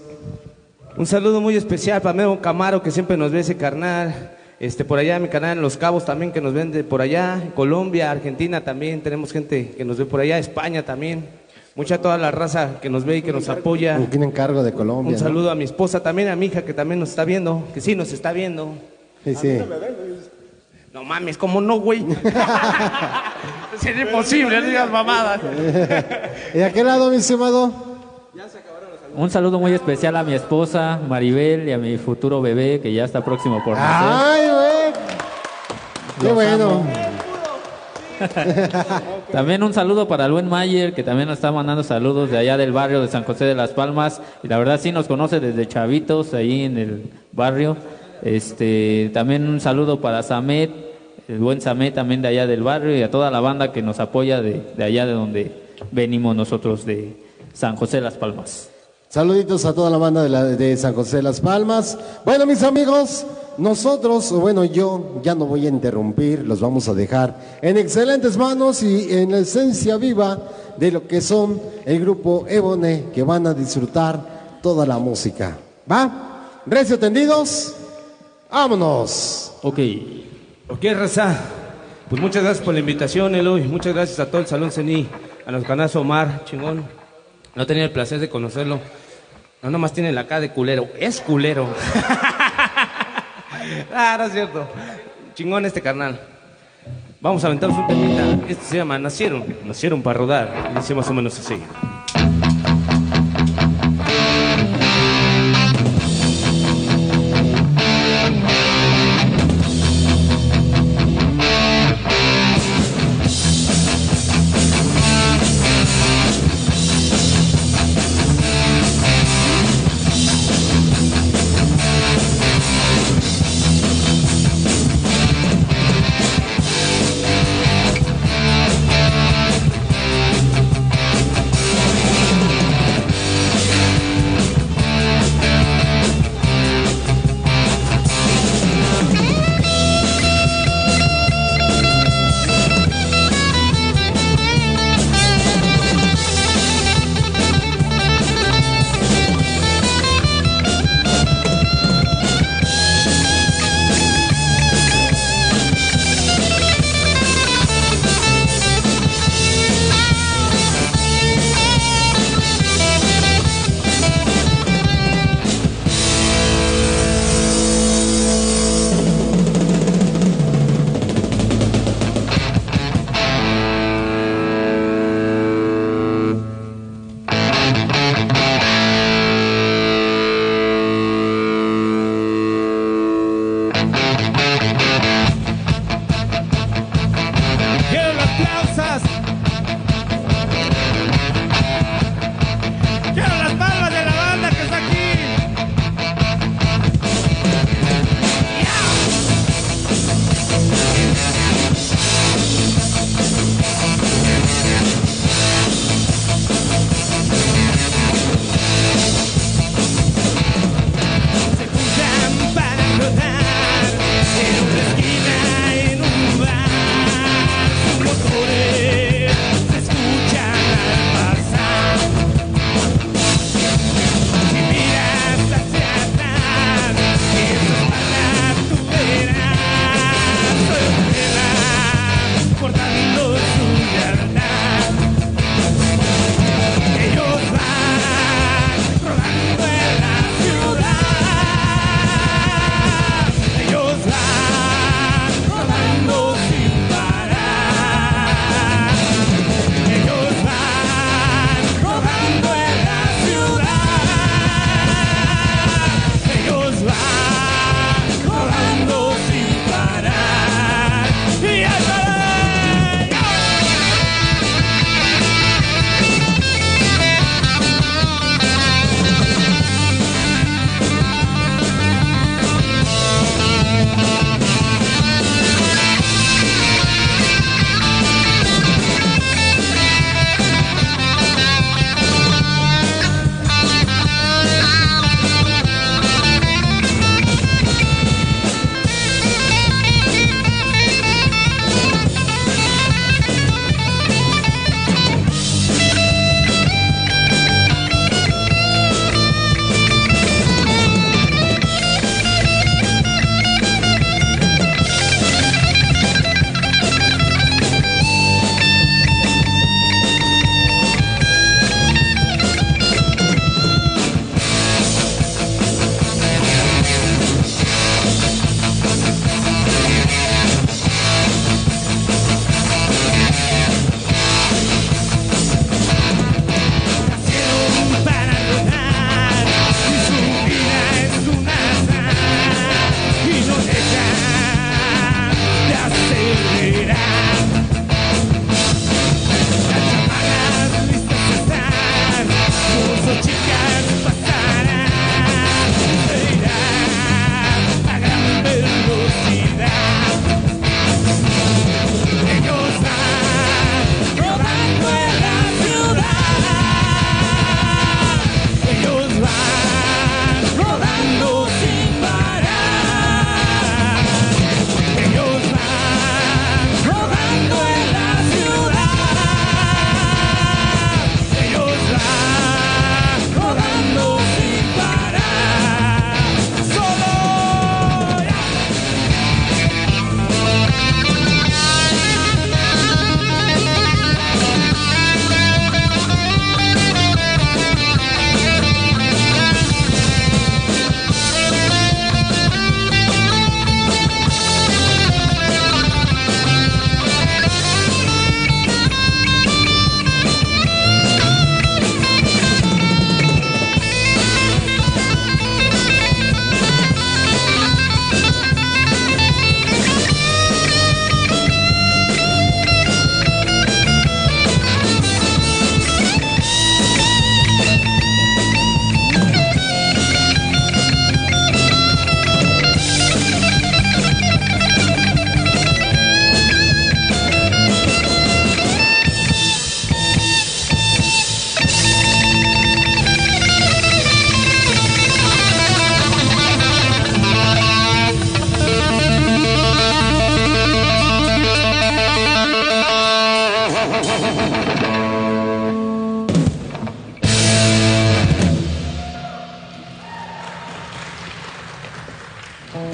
Un saludo muy especial para Memo Camaro, que siempre nos ve ese carnal. Este, por allá mi canal en Los Cabos también, que nos ven de por allá. Colombia, Argentina también, tenemos gente que nos ve por allá. España también. Mucha toda la raza que nos ve y que nos apoya. Un encargo de Colombia. Un saludo, ¿no?, a mi esposa, también a mi hija que también nos está viendo, que sí nos está viendo. Sí, sí. No, me ven, no mames, ¿cómo no, güey? Sería imposible, no digas mamadas. ¿Y a qué lado, mi estimado? Ya se acabaron los saludos. Un saludo muy especial a mi esposa, Maribel, y a mi futuro bebé que ya está próximo por nacer. ¡Ay, güey! ¡Qué bueno! También un saludo para Luen Mayer, que también nos está mandando saludos de allá del barrio de San José de las Palmas, y la verdad sí nos conoce desde chavitos ahí en el barrio. Este, también un saludo para Samet, el buen Samet también de allá del barrio, y a toda la banda que nos apoya de, de allá de donde venimos nosotros, de San José de las Palmas. Saluditos a toda la banda de, la, de San José de las Palmas. Bueno, mis amigos, nosotros, o bueno, yo ya no voy a interrumpir, los vamos a dejar en excelentes manos y en la esencia viva de lo que son el grupo Ebony, que van a disfrutar toda la música. ¿Va? ¿Recio tendidos? ¡Vámonos! Ok. Ok, raza. Pues muchas gracias por la invitación, Eloy. Muchas gracias a todo el Salón Zenith, a los canales Omar, chingón. No tenía el placer de conocerlo. No, nomás tiene la cara de culero. Es culero. Ah, no es cierto. Chingón este carnal. Vamos a aventarnos un temita. Este se llama Nacieron, Nacieron para rodar. Dice más o menos así.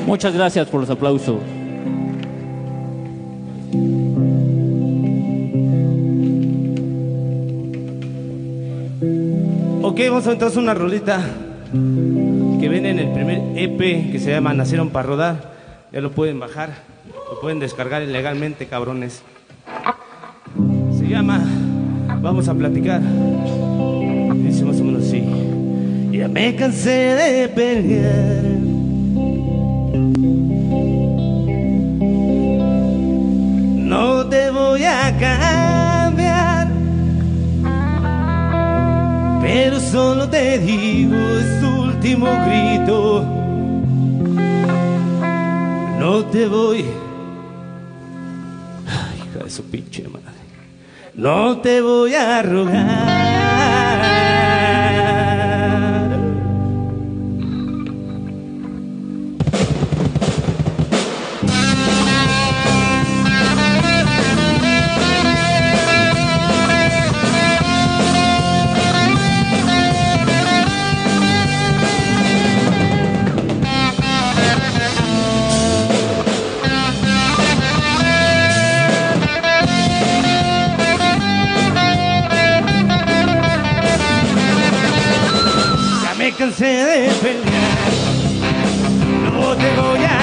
Muchas gracias por los aplausos. Ok, vamos a entonces una rolita que viene en el primer E P que se llama Nacieron para Rodar. Ya lo pueden bajar, lo pueden descargar ilegalmente, cabrones. Se llama Vamos a Platicar. Dice más o menos así. Ya me cansé de pelear, no te voy a cambiar, pero solo te digo, es tu último grito, no te voy. Ay, hija de su pinche madre. No te voy a rogar. Me cansé de pelear, no te voy a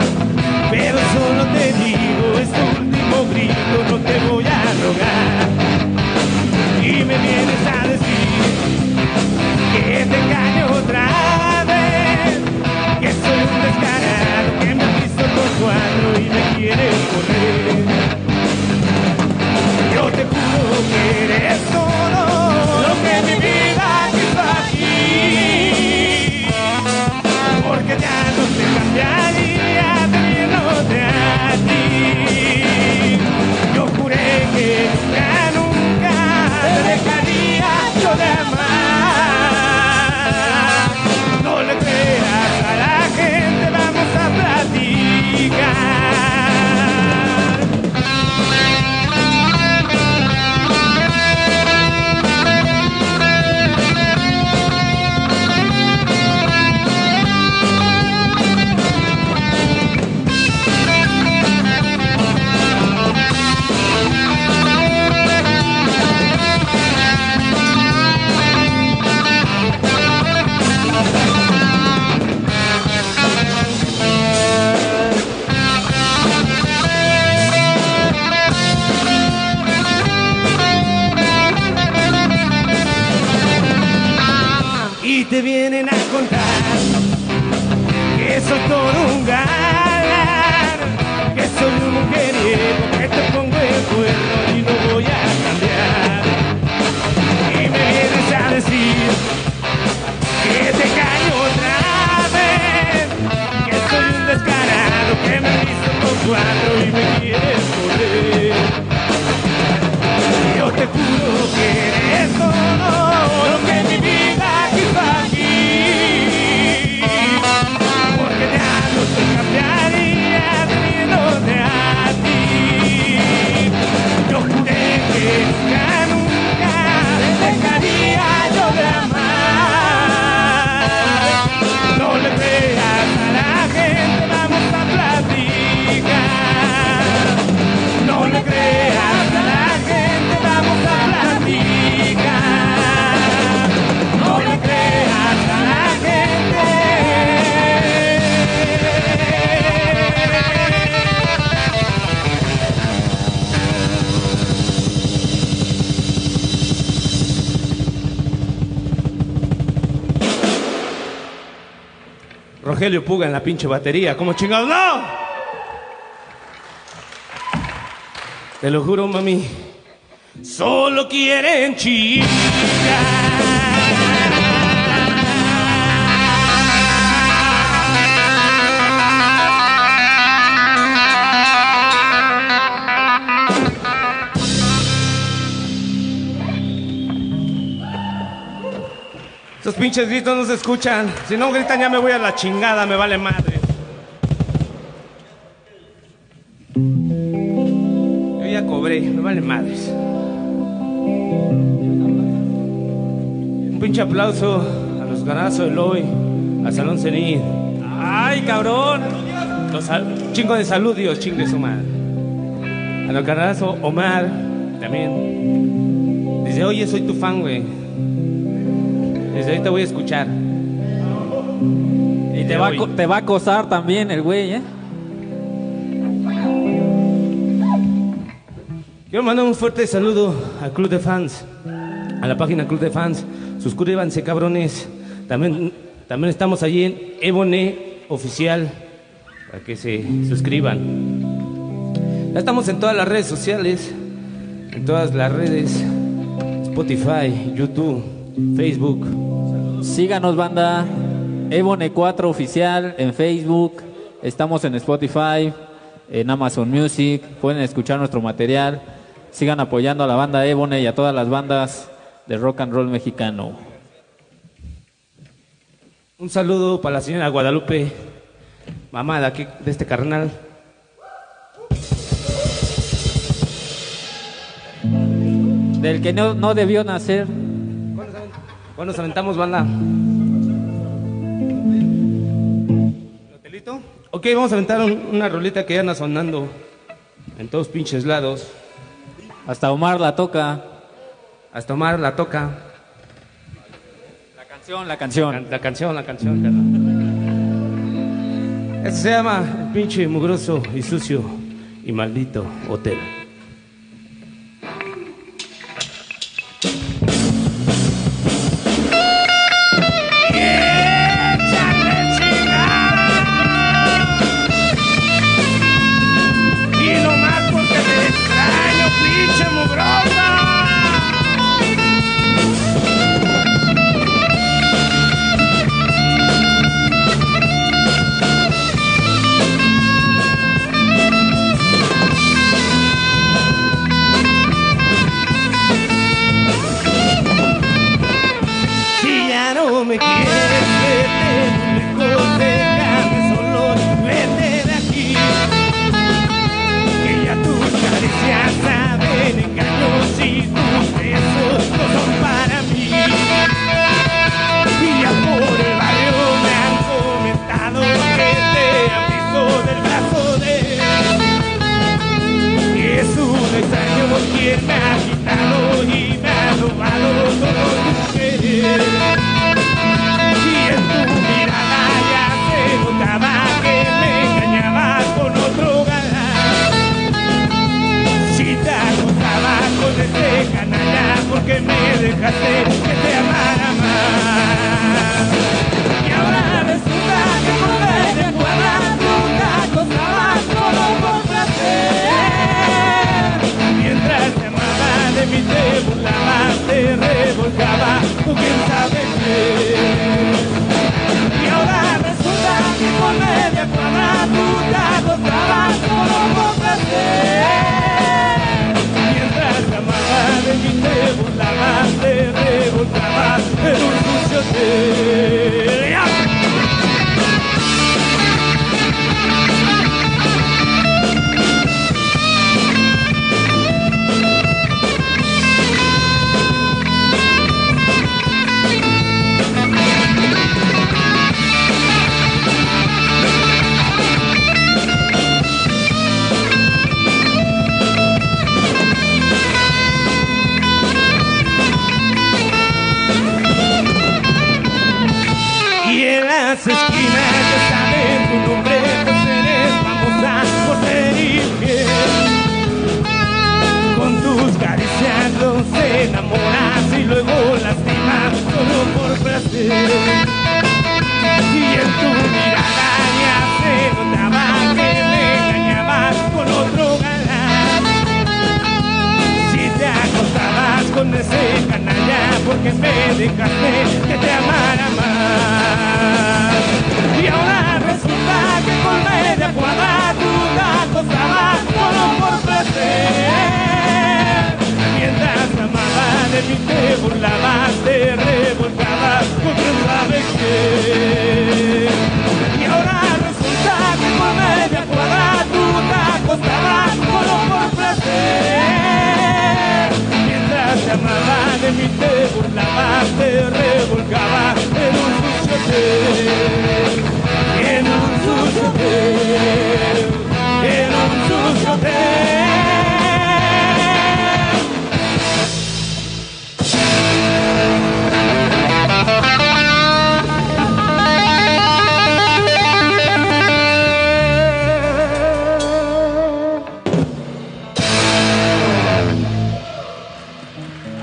cambiar, pero solo te digo este último grito, no te voy a rogar. Y me vienes a decir que te engaño otra vez, que soy un descarado, que me has visto con cuatro y me quieres correr. Yo te juro que eres todo lo que mi vida porque ya no te cambiaría teniéndote a ti. Yo juré que nunca, nunca te dejaría yo de amar. No le creas a la gente, vamos a platicar. Te vienen a contar que soy todo un galán, que soy un mujeriego, que te pongo el cuerno y no voy a cambiar. Y me vienes a decir que te engaño otra vez, que soy un descarado, que me he visto con cuatro y me quieres correr. Yo te juro que eres todo lo que mi vida aquí, porque ya no te cambiaría teniéndote a ti. Yo juré que nunca, nunca te dejaría yo de amar. No le creas a la gente, vamos a platicar. No le creas a la gente, vamos a platicar. Rogelio Puga en la pinche batería, ¿cómo chingados no? Te lo juro, mami, solo quieren chingar. Los pinches gritos no se escuchan. Si no gritan ya me voy a la chingada, me vale madre. Yo ya cobré, me vale madres. Un pinche aplauso a los ganazos del hoy, al Salón Zenith, ¡Ay, cabrón! Los, chingo de salud, Dios, chingue su madre. A lo carrazo, Omar, también. Dice, oye, soy tu fan, güey. Dice, ahorita voy a escuchar. Y te va, te va a acosar también el güey, ¿eh? Quiero mandar un fuerte saludo al Club de Fans, a la página Club de Fans. Suscríbanse, cabrones. También, también estamos allí en Ebony Oficial, para que se suscriban. Ya estamos en todas las redes sociales, en todas las redes, Spotify, YouTube, Facebook. Síganos, banda. Ebony cuatro Oficial en Facebook. Estamos en Spotify, en Amazon Music. Pueden escuchar nuestro material. Sigan apoyando a la banda Ebony y a todas las bandas de rock and roll mexicano. Un saludo para la señora Guadalupe, mamá de aquí, de este carnal. Del que no, no debió nacer. Bueno, nos aventamos, banda. ¿El hotelito? Ok, vamos a aventar un, una rolita que ya anda sonando en todos pinches lados. Hasta Omar la toca. Hasta Omar la toca. La canción, la canción. La, la canción, la canción, carnal. Esto se llama el pinche mugroso y sucio y maldito hotel. Te burlaba, te revolcaba, tú quién sabes.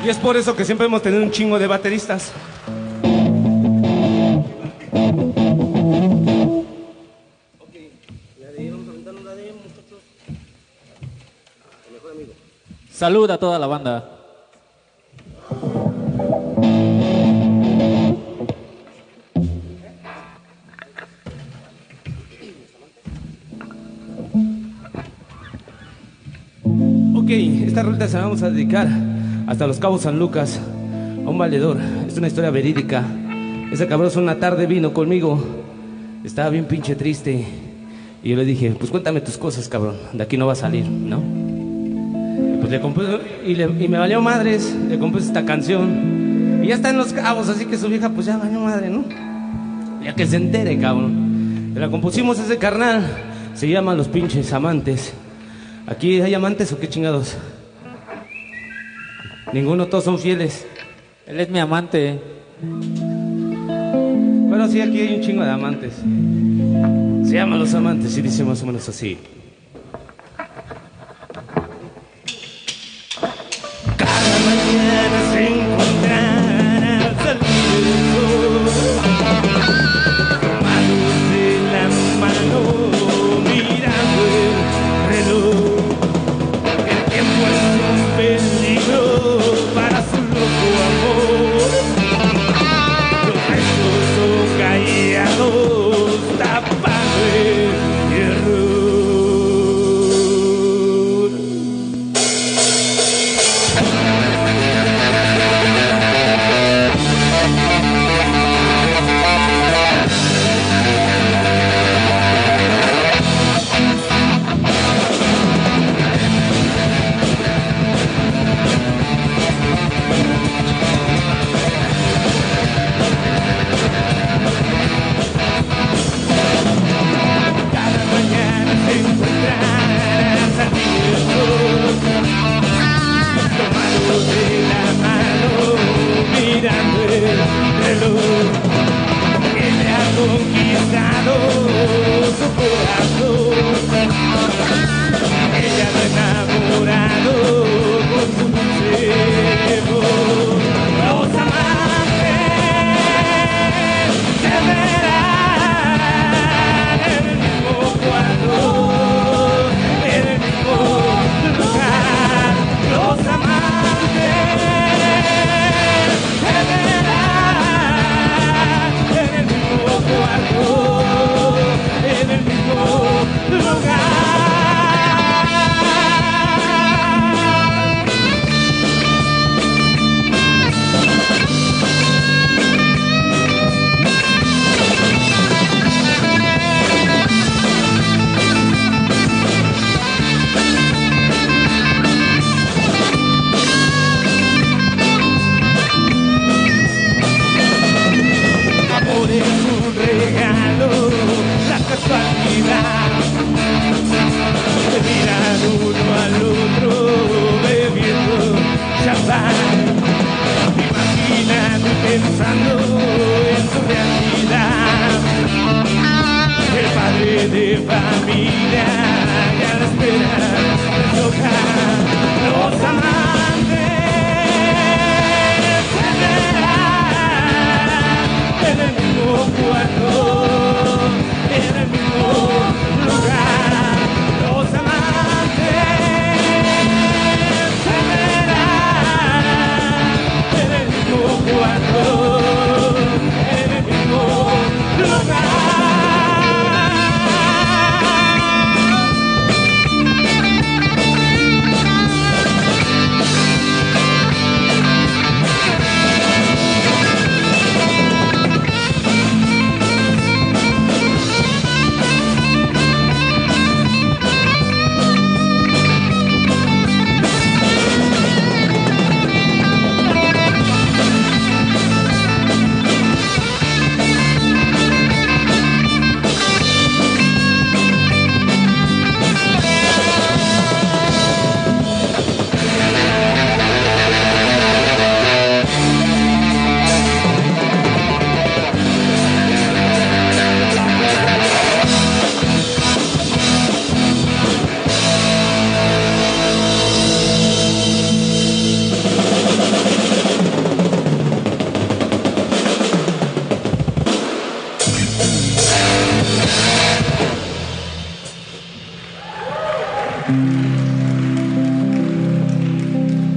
Y es por eso que siempre hemos tenido un chingo de bateristas. Salud a toda la banda. Ok, esta ruta se la vamos a dedicar hasta Los Cabos San Lucas, a un valedor. Es una historia verídica. Ese cabrón una tarde vino conmigo, estaba bien pinche triste, y yo le dije, pues cuéntame tus cosas, cabrón, de aquí no va a salir, ¿no? Pues le compuso, y, le, y me valió madres, le compuse esta canción. Y ya está en Los Cabos, así que su vieja pues ya valió madre, ¿no? Ya que se entere, cabrón. Le la compusimos a ese carnal, se llama Los Pinches Amantes. ¿Aquí hay amantes o qué chingados? Ninguno, todos son fieles. Él es mi amante. Bueno, sí, aquí hay un chingo de amantes. Se llama Los Amantes y dice más o menos así.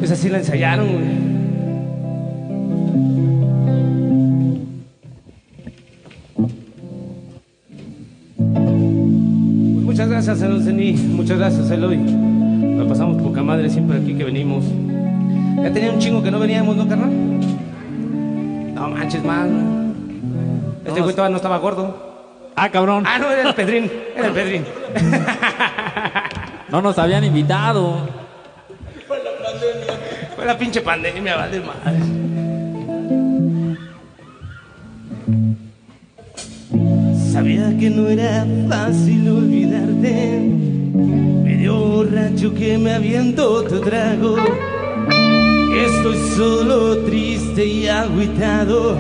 Esa sí la ensayaron, güey. Pues muchas gracias, Salón Zenith. Muchas gracias, Eloy. La pasamos poca madre siempre aquí que venimos. Ya tenía un chingo que no veníamos, ¿no, carnal? No manches, man. Este güey todavía no estaba gordo. Ah, cabrón. Ah, no, era el Pedrín. Era el Pedrín. No nos habían invitado. Fue la pandemia. Fue la pinche pandemia, vale madre. Sabía que no era fácil olvidarte. Medio borracho que me aviento otro trago. Estoy solo, triste y agüitado.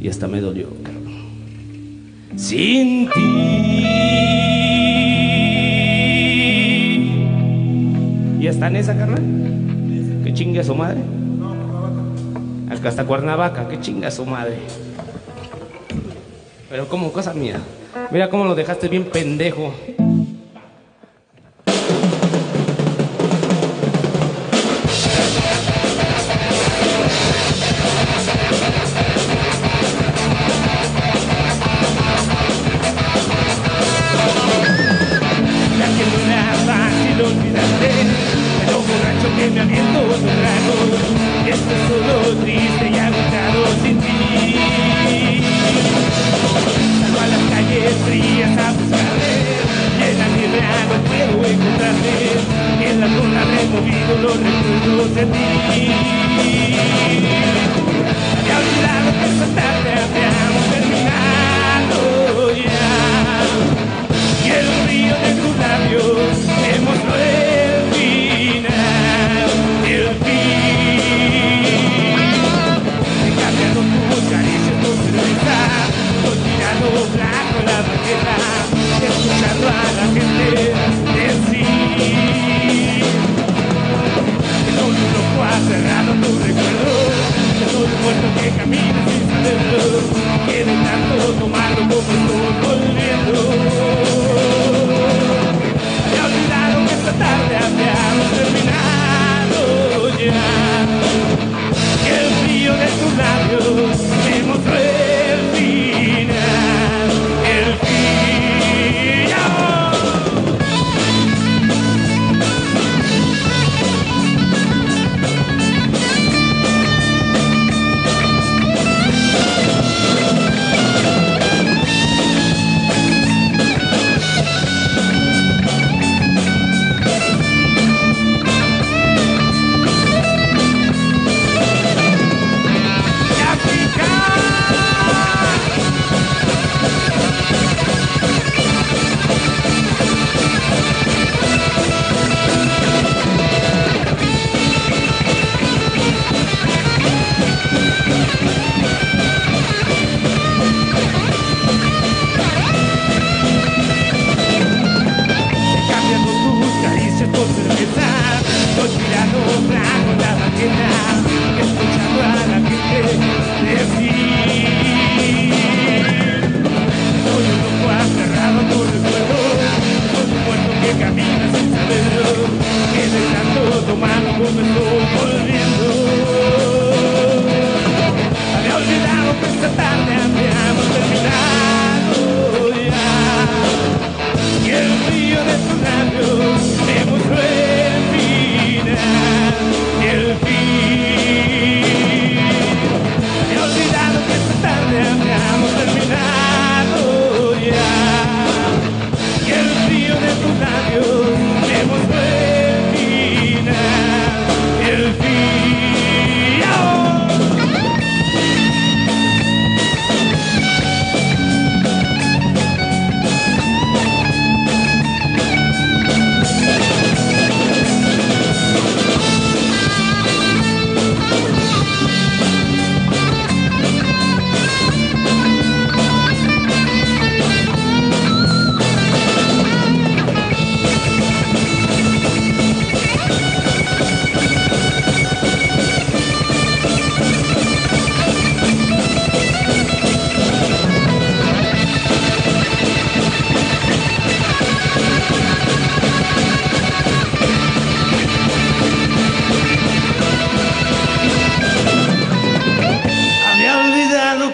Y hasta me dolió, cabrón. Sin ti. ¿Y hasta en esa, carnal? ¿Qué chingue a su madre? No, Cuernavaca. Hasta Cuernavaca, qué chingue a su madre. Pero como cosa mía. Mira cómo lo dejaste bien pendejo.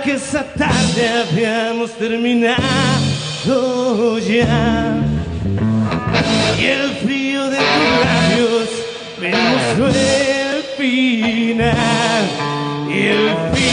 que esa tarde habíamos terminado ya. Y el frío de tus labios me mostró el final. Y el fin.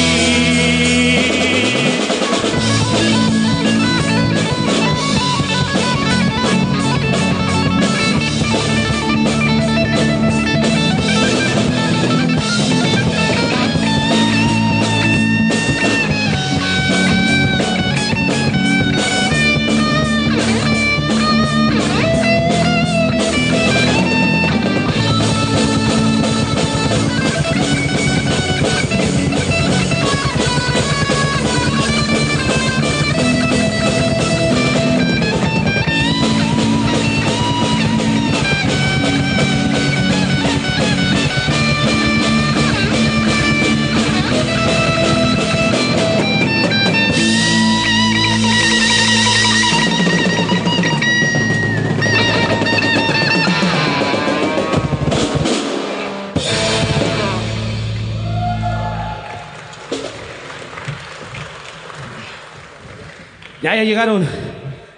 Ya, ya llegaron.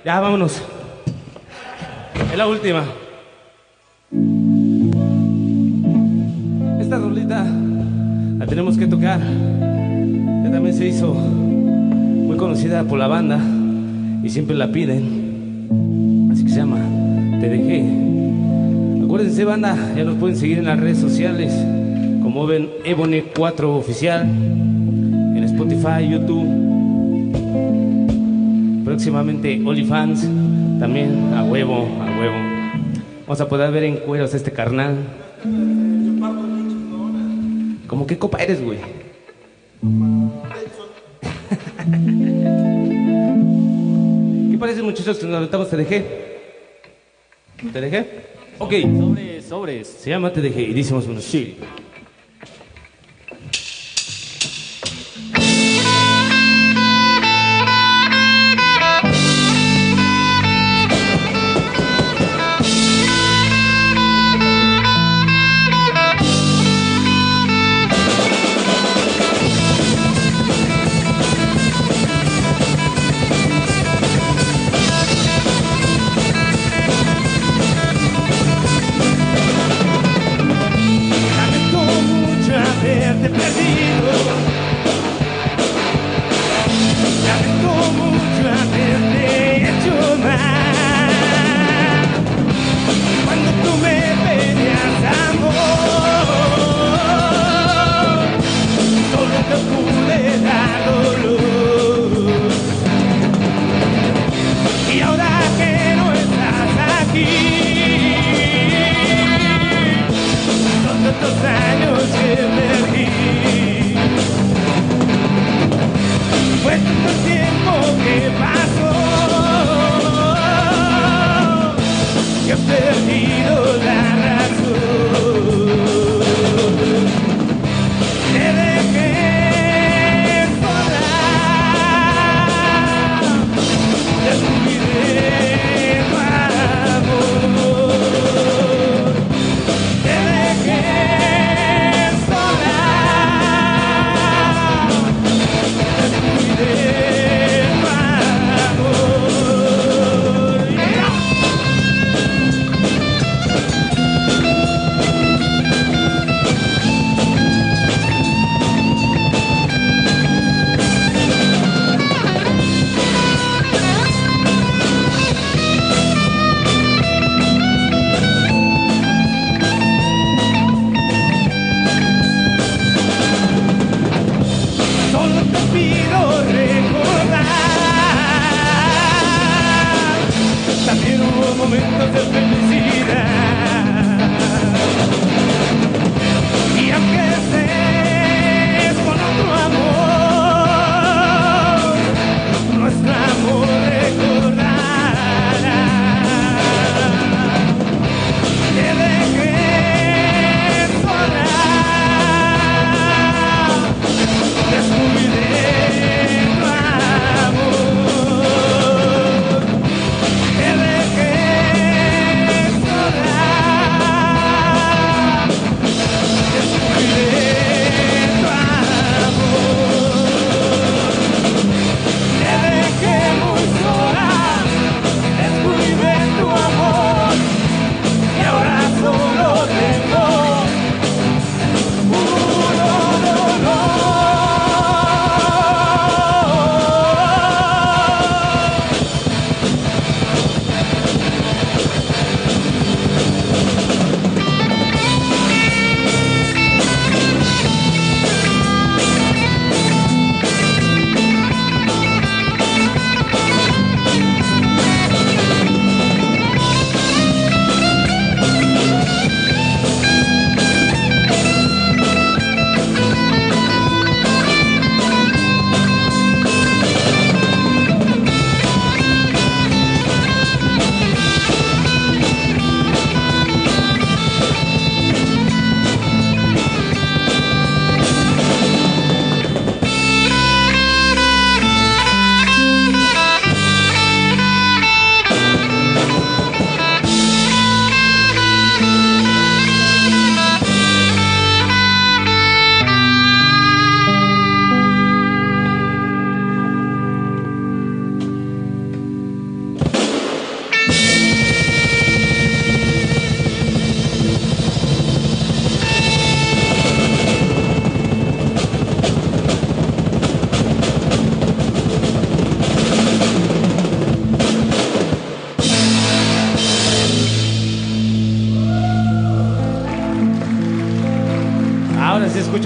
Ya, vámonos. Es la última. Esta rolita la tenemos que tocar. Ya también se hizo muy conocida por la banda y siempre la piden. Así que se llama Te Dejé. Acuérdense, banda, ya nos pueden seguir en las redes sociales como ven Ebony cuatro Oficial en Spotify, YouTube. Próximamente OnlyFans, también a huevo, a huevo. Vamos a poder ver en cueros este carnal. ¿Cómo qué copa eres, güey? ¿Qué parece, muchachos, que nos aventamos Te Dejé? ¿Te Dejé? Ok. Sobres, sobres. Se llama Te Dejé y decimos unos sí.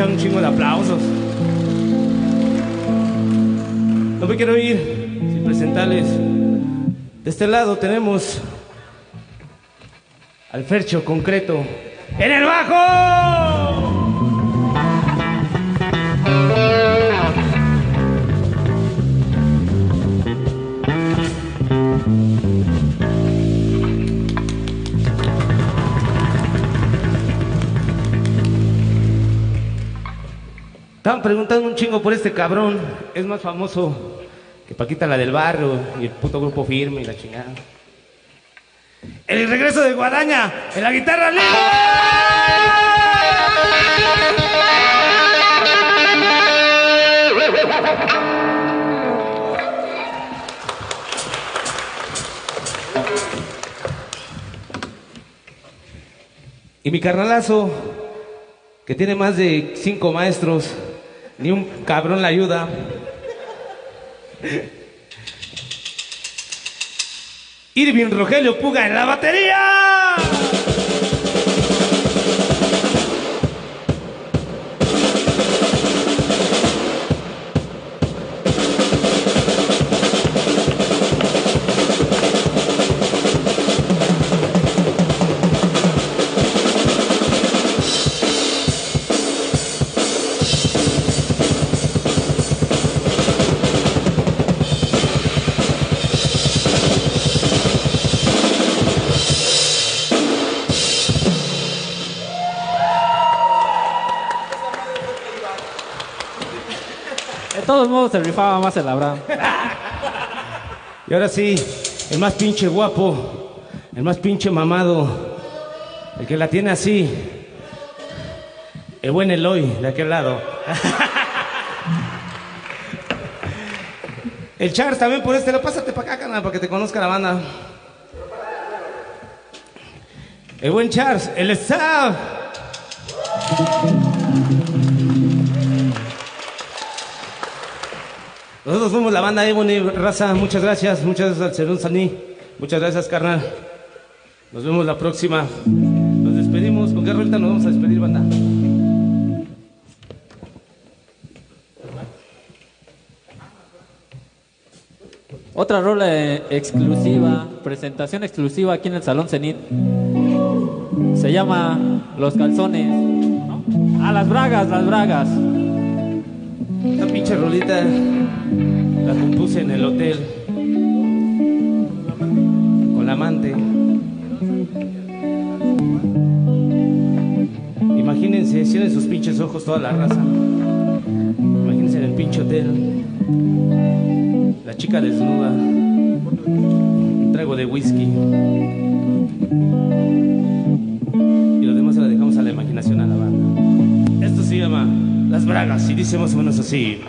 escuchar un chingo de aplausos. No me quiero ir sin presentarles. De este lado tenemos al Fercho Concreto en el bajo. Estaban preguntando un chingo por este cabrón. Es más famoso que Paquita la del Barrio y el puto Grupo Firme y la chingada. El regreso de Guadaña en la guitarra libre. Y mi carnalazo, que tiene más de cinco maestros, ni un cabrón la ayuda. Irving Rogelio Puga en la batería. De todos modos se rifaba más el Abraham. Y ahora sí, el más pinche guapo, el más pinche mamado, el que la tiene así, el buen Eloy de aquel lado. El Charles también por este, lo pásate para acá, canal, para que te conozca la banda. El buen Charles, el staff. Nosotros fuimos la banda Ebony, raza, muchas gracias, muchas gracias al Cerón Saní, muchas gracias, carnal. Nos vemos la próxima. Nos despedimos. ¿Con qué rolita nos vamos a despedir, banda? Otra rola exclusiva, presentación exclusiva aquí en el Salón Zenith. Se llama Los Calzones, ¿no? Ah, las bragas, las bragas. Esta pinche rolita la compuse en el hotel con la amante. Imagínense, cierren sus pinches ojos toda la raza. Imagínense en el pinche hotel, la chica desnuda, un trago de whisky, y lo demás se la dejamos a la imaginación a la banda. Esto se llama Las Bragas y dice más o menos así.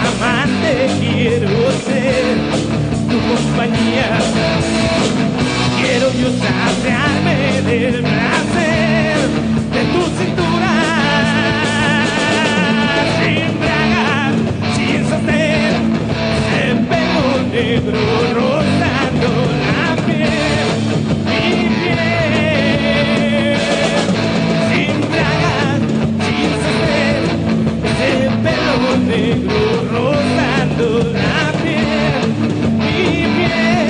amante quiero ser tu compañía. Quiero yo saciarme del placer de tu cintura. Sin bragar, sin sostener, siempre con negro rozando la piel. Mi piel. Sin bragar, sin sostener, siempre con negro rozando la piel. Mi piel.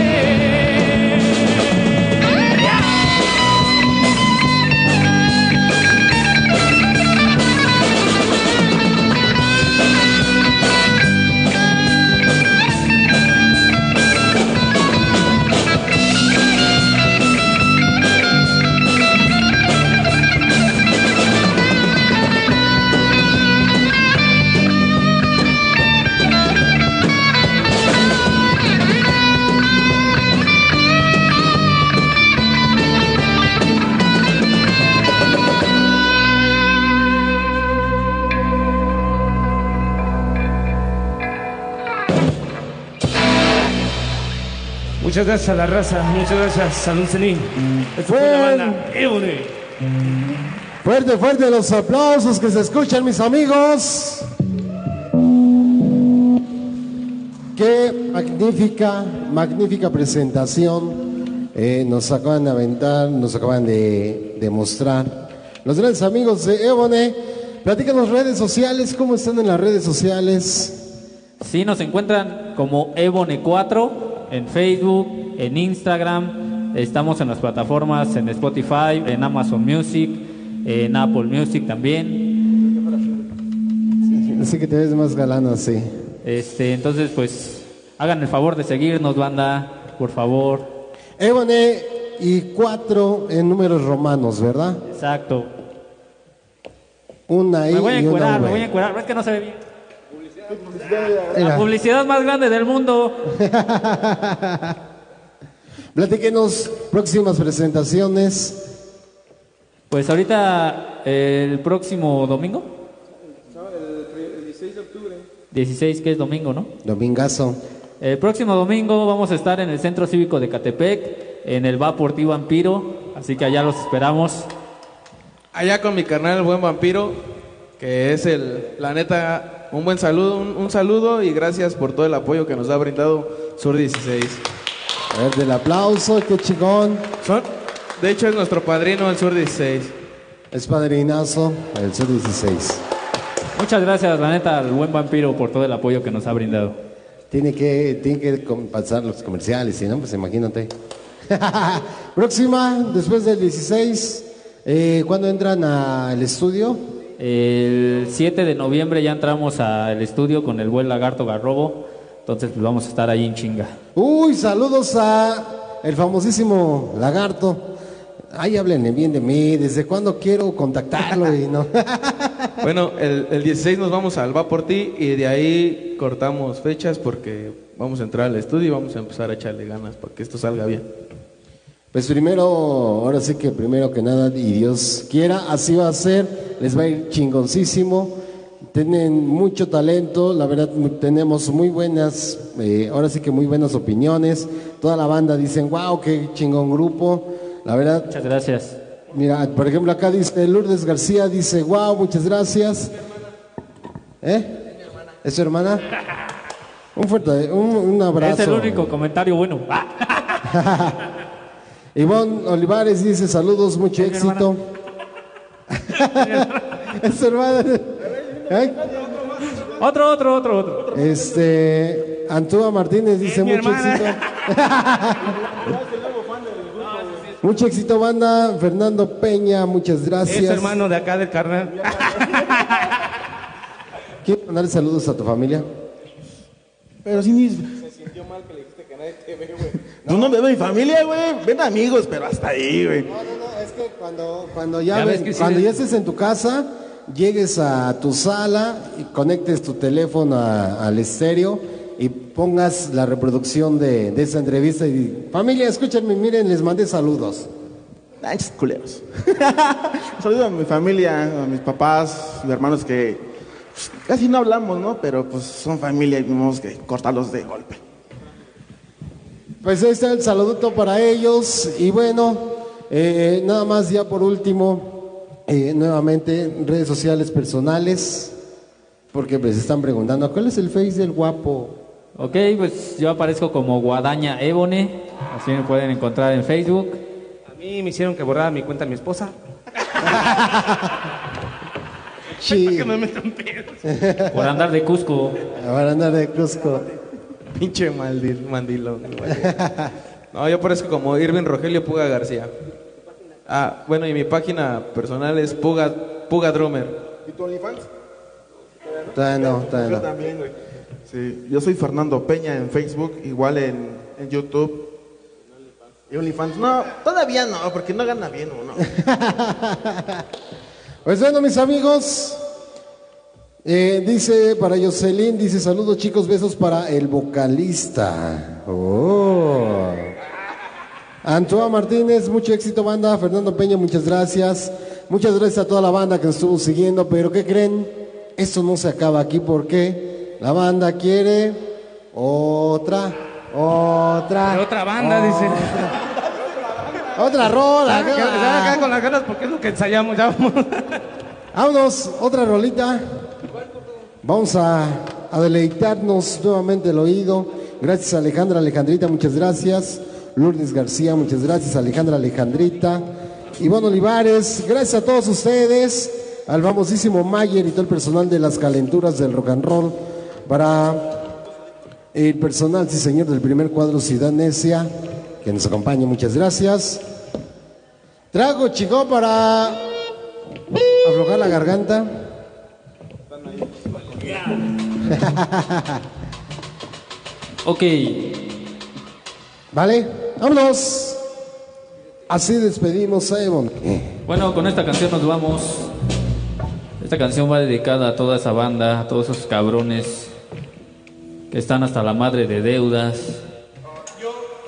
Muchas gracias a la raza, muchas gracias Salón Zenith. Esta fue la banda Ebony. Fuerte, fuerte los aplausos que se escuchan, mis amigos. Qué magnífica, magnífica presentación eh, nos acaban de aventar, nos acaban de, de mostrar. Los grandes amigos de Ebony, platícanos redes sociales, ¿cómo están en las redes sociales? Sí, nos encuentran como Ebony cuatro. En Facebook, en Instagram, estamos en las plataformas, en Spotify, en Amazon Music, en Apple Music también. Así que te ves más galán así. Este, entonces, pues, hagan el favor de seguirnos, banda, por favor. Ebony y cuatro en números romanos, ¿verdad? Exacto. Una I. Me voy a encuerar, me voy a encuerar, es que no se ve bien. La publicidad más grande del mundo. Platíquenos próximas presentaciones. Pues ahorita eh, el próximo domingo el dieciséis de octubre, dieciséis, que es domingo, ¿no? Domingazo. El próximo domingo vamos a estar en el Centro Cívico de Catepec, en el Va por ti Vampiro. Así que allá los esperamos. Allá con mi carnal el buen Vampiro, que es el, la neta, un buen saludo, un, un saludo y gracias por todo el apoyo que nos ha brindado Sur dieciséis. A ver, del aplauso, qué chingón. Son, de hecho, es nuestro padrino el Sur dieciséis. Es padrinazo el Sur dieciséis. Muchas gracias, la neta, al buen Vampiro por todo el apoyo que nos ha brindado. Tiene que, tiene que pasar los comerciales, ¿sí, no? Pues imagínate. Próxima, después del dieciséis, eh, ¿cuándo entran al estudio? El siete de noviembre ya entramos al estudio con el buen Lagarto Garrobo. Entonces pues vamos a estar ahí en chinga. Uy, saludos a el famosísimo Lagarto. Ay, háblenle bien de mí. ¿Desde cuándo quiero contactarlo? Y no. Bueno, el, el dieciséis nos vamos al Va por ti. Y de ahí cortamos fechas porque vamos a entrar al estudio y vamos a empezar a echarle ganas para que esto salga bien. Pues primero, ahora sí que primero que nada, y Dios quiera, así va a ser, les va a ir chingoncísimo, tienen mucho talento, la verdad tenemos muy buenas, eh, ahora sí que muy buenas opiniones, toda la banda dicen, wow, qué chingón grupo, la verdad. Muchas gracias. Mira, por ejemplo acá dice Lourdes García, dice, wow, muchas gracias. ¿Eh? ¿Es su hermana? Un fuerte, un, un abrazo. Es el único comentario bueno. Ivonne Olivares dice, saludos, mucho éxito. Es hermana. ¿Eh? Otro, otro, otro, otro. Este, Antúa Martínez dice, mucho éxito. Mucho éxito, banda. Fernando Peña, muchas gracias. Es hermano de acá del carnal. ¿Quieres mandarle saludos a tu familia? Pero sin... Se sintió mal que le dijiste que nadie te ve, güey. No, no, no, mi familia, güey, ven amigos, pero hasta ahí, güey. No, no, no, es que cuando, cuando ya, ya, ven, que sí cuando es... ya estés en tu casa, llegues a tu sala y conectes tu teléfono a, al estéreo y pongas la reproducción de, de esa entrevista y familia, escúchenme, miren, les mandé saludos. Ay, culeros. Saludos a mi familia, a mis papás, mis hermanos que pues, casi no hablamos, ¿no? Pero pues son familia y tenemos que cortarlos de golpe. Pues ahí está el saludo para ellos. Y bueno, eh, nada más ya por último, eh, nuevamente redes sociales personales, porque pues están preguntando, ¿cuál es el Face del guapo? Ok, pues yo aparezco como Guadaña Ebony, así me pueden encontrar en Facebook. A mí me hicieron que borrara mi cuenta mi esposa. Sí. ¿Para que me metan pedos? Por andar de Cusco. Por andar de Cusco. Pinche maldil, mandilón. No, yo aparezco como Irving Rogelio Puga García. Ah, bueno, y mi página personal es Puga, Puga Drummer. ¿Y tu OnlyFans? Todavía no, todavía no. También, güey. Sí, yo soy Fernando Peña en Facebook, igual en, en YouTube. ¿Y OnlyFans? No, todavía no, porque no gana bien uno. Pues bueno, mis amigos, eh, dice para Jocelyn, dice saludos chicos, besos para el vocalista. Oh. Antoa Martínez, mucho éxito banda. Fernando Peña, muchas gracias. Muchas gracias a toda la banda que nos estuvo siguiendo, pero ¿qué creen? Esto no se acaba aquí, ¿por qué? La banda quiere otra, otra. Pero otra banda, otra. Dice. Otra rola. Acá, acá, acá con las ganas porque es lo que ensayamos. Ya vamos. Vámonos, otra rolita. Vamos a, a deleitarnos nuevamente el oído. Gracias a Alejandra, Alejandrita, muchas gracias. Lourdes García, muchas gracias. Alejandra, Alejandrita. Iván Olivares, gracias a todos ustedes. Al famosísimo Mayer y todo el personal de las calenturas del rock and roll. Para el personal, sí señor, del primer cuadro Ciudad Necia, que nos acompaña, muchas gracias. Trago chico para aflojar la garganta. Ok. Vale, vámonos. Así despedimos a Ebony. Bueno, con esta canción nos vamos. Esta canción va dedicada a toda esa banda, a todos esos cabrones que están hasta la madre de deudas,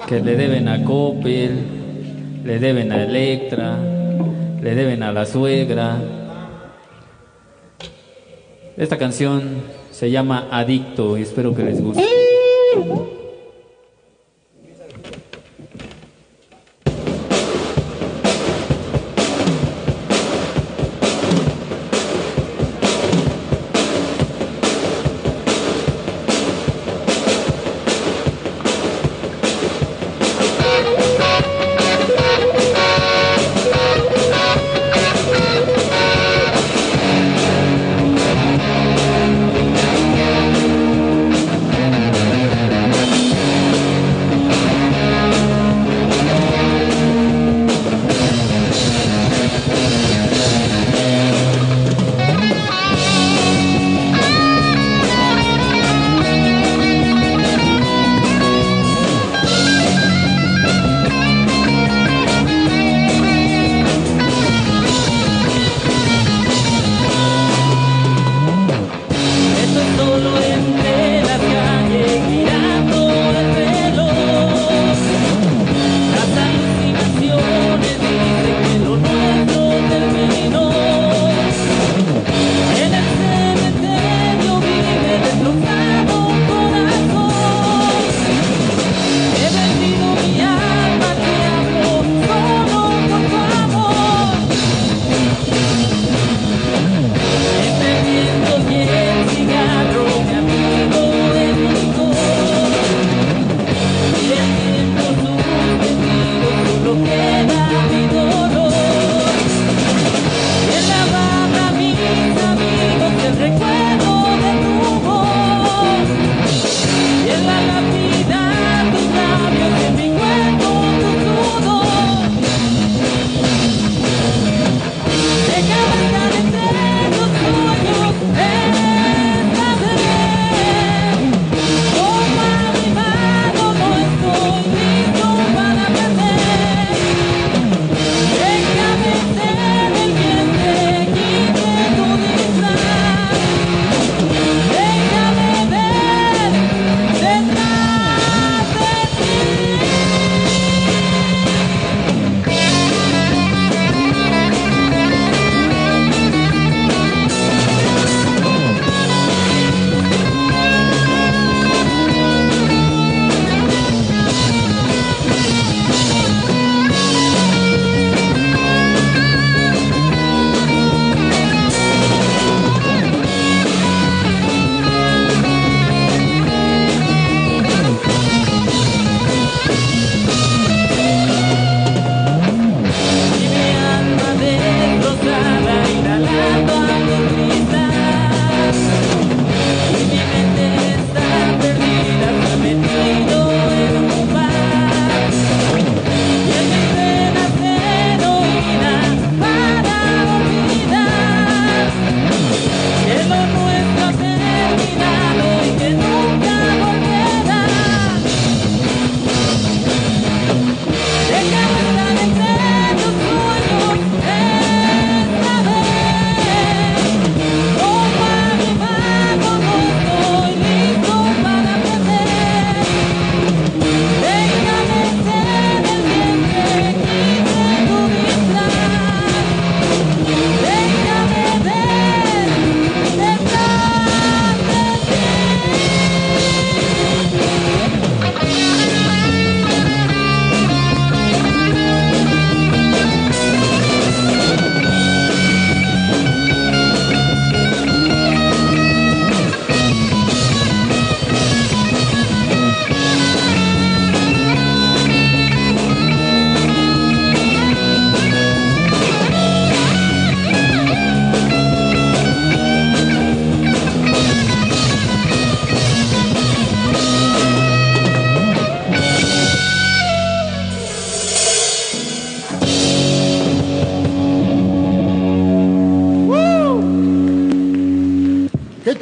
que le deben a Coppel, le deben a Electra, le deben a la suegra. Esta canción se llama Adicto y espero que les guste.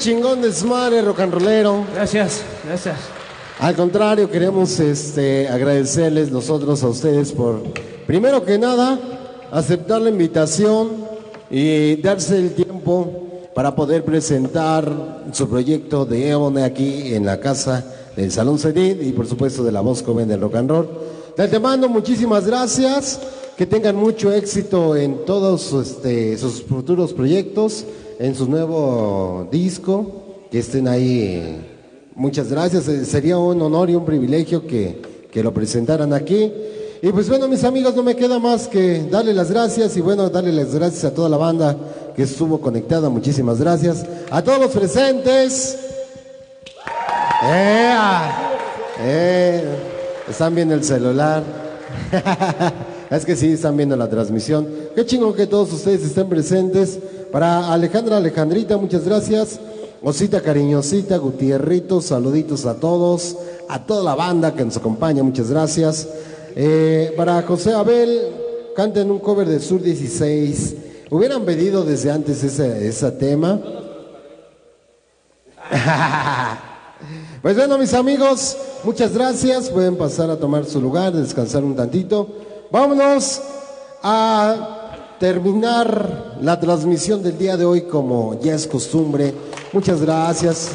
chingón desmadre rock and rollero. Gracias, gracias. Al contrario, queremos este, agradecerles nosotros a ustedes por, primero que nada, aceptar la invitación y darse el tiempo para poder presentar su proyecto de Ebony aquí en la casa del Salón Zenith y por supuesto de la voz joven del rock and roll. De antemano, muchísimas gracias, que tengan mucho éxito en todos este, sus futuros proyectos, en su nuevo disco, que estén ahí. Muchas gracias, sería un honor y un privilegio que, que lo presentaran aquí. Y pues bueno, mis amigos, no me queda más que darle las gracias y bueno, darle las gracias a toda la banda que estuvo conectada, muchísimas gracias. A todos los presentes. Eh, eh, están viendo el celular. Es que sí, están viendo la transmisión. Qué chingón que todos ustedes estén presentes. Para Alejandra, Alejandrita, muchas gracias. Osita cariñosita, Gutierritos, saluditos a todos, a toda la banda que nos acompaña, muchas gracias. Eh, para José Abel, canten un cover de Sur dieciséis. Hubieran pedido desde antes ese, ese tema. Pues bueno, mis amigos, muchas gracias. Pueden pasar a tomar su lugar, descansar un tantito. Vámonos a terminar la transmisión del día de hoy como ya es costumbre. Muchas gracias,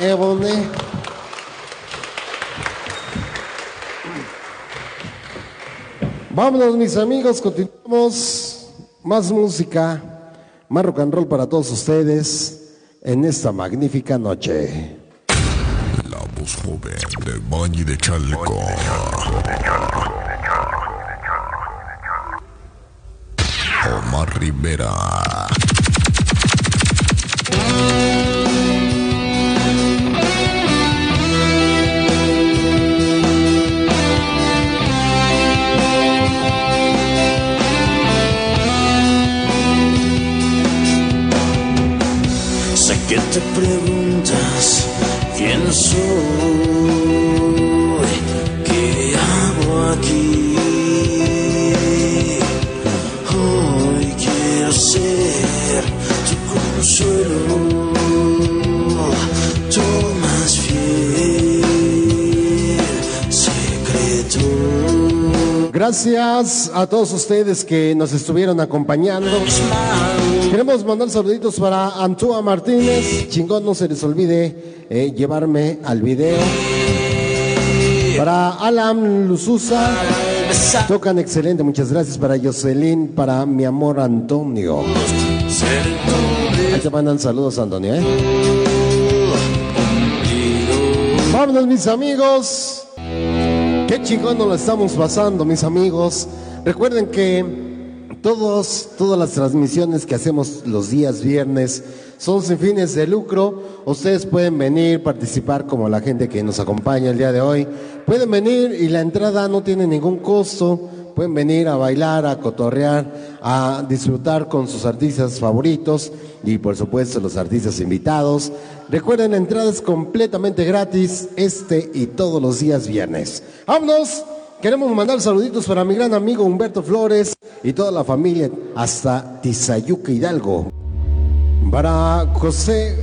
Ebony. Vámonos, mis amigos, continuamos. Más música, más rock and roll para todos ustedes en esta magnífica noche. La voz joven del Valle de Chalco. Omar Rivera. Sé que te preguntas quién soy, qué hago aquí. Ser tu consuelo, tu más fiel secreto. Gracias a todos ustedes que nos estuvieron acompañando. Queremos mandar saluditos para Antúa Martínez. Chingón, no se les olvide eh, llevarme al video. Para Alan Luzusa. Tocan excelente, muchas gracias. Para Jocelyn, para mi amor Antonio. Ahí te mandan saludos, Antonio, ¿eh? Vámonos, mis amigos. Qué chingón nos lo estamos pasando, mis amigos. Recuerden que todos, todas las transmisiones que hacemos los días viernes son sin fines de lucro. Ustedes pueden venir, participar como la gente que nos acompaña el día de hoy. Pueden venir y la entrada no tiene ningún costo. Pueden venir a bailar, a cotorrear, a disfrutar con sus artistas favoritos y por supuesto los artistas invitados. Recuerden, la entrada es completamente gratis este y todos los días viernes. ¡Vámonos! Queremos mandar saluditos para mi gran amigo Humberto Flores y toda la familia hasta Tizayuca, Hidalgo. Para José,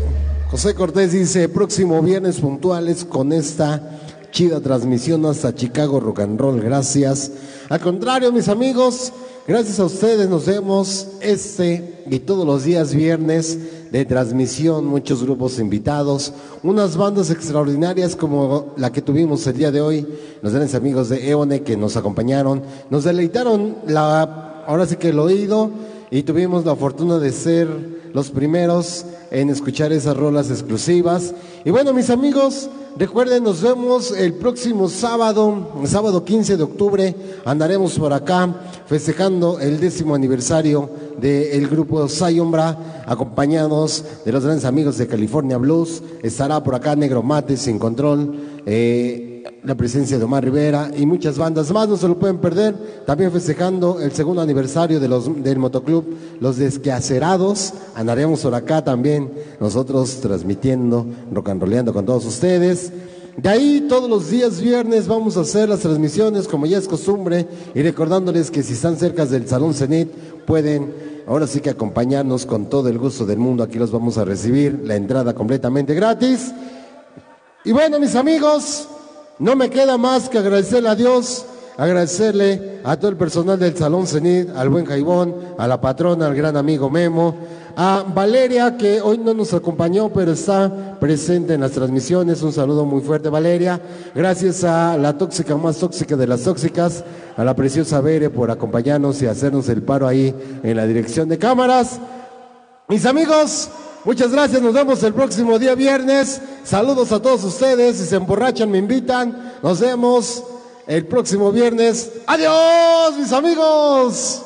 José Cortés dice, próximo viernes puntuales con esta chida transmisión hasta Chicago Rock and Roll, gracias. Al contrario, mis amigos, gracias a ustedes nos vemos este y todos los días viernes de transmisión, muchos grupos invitados, unas bandas extraordinarias como la que tuvimos el día de hoy, los grandes amigos de Ebony que nos acompañaron, nos deleitaron la, ahora sí que el oído y tuvimos la fortuna de ser los primeros en escuchar esas rolas exclusivas. Y bueno, mis amigos, recuerden, nos vemos el próximo sábado, el sábado quince de octubre, andaremos por acá festejando el décimo aniversario del grupo Sayombra, acompañados de los grandes amigos de California Blues. Estará por acá Negro Mate, Sin Control, eh, la presencia de Omar Rivera y muchas bandas más, no se lo pueden perder. También festejando el segundo aniversario de los, del motoclub Los Desquacerados, andaremos por acá también nosotros transmitiendo, rock and rollando con todos ustedes. De ahí todos los días viernes vamos a hacer las transmisiones como ya es costumbre y recordándoles que si están cerca del Salón Zenith pueden Ahora sí que acompañarnos con todo el gusto del mundo. Aquí los vamos a recibir, la entrada completamente gratis. Y bueno, mis amigos, no me queda más que agradecerle a Dios, agradecerle a todo el personal del Salón Zenith, al buen Jaibón, a la patrona, al gran amigo Memo, a Valeria, que hoy no nos acompañó, pero está presente en las transmisiones. Un saludo muy fuerte, Valeria. Gracias a la tóxica más tóxica de las tóxicas, a la preciosa Bere, por acompañarnos y hacernos el paro ahí en la dirección de cámaras. Mis amigos, muchas gracias, nos vemos el próximo día viernes. Saludos a todos ustedes, si se emborrachan me invitan. Nos vemos el próximo viernes. ¡Adiós, mis amigos!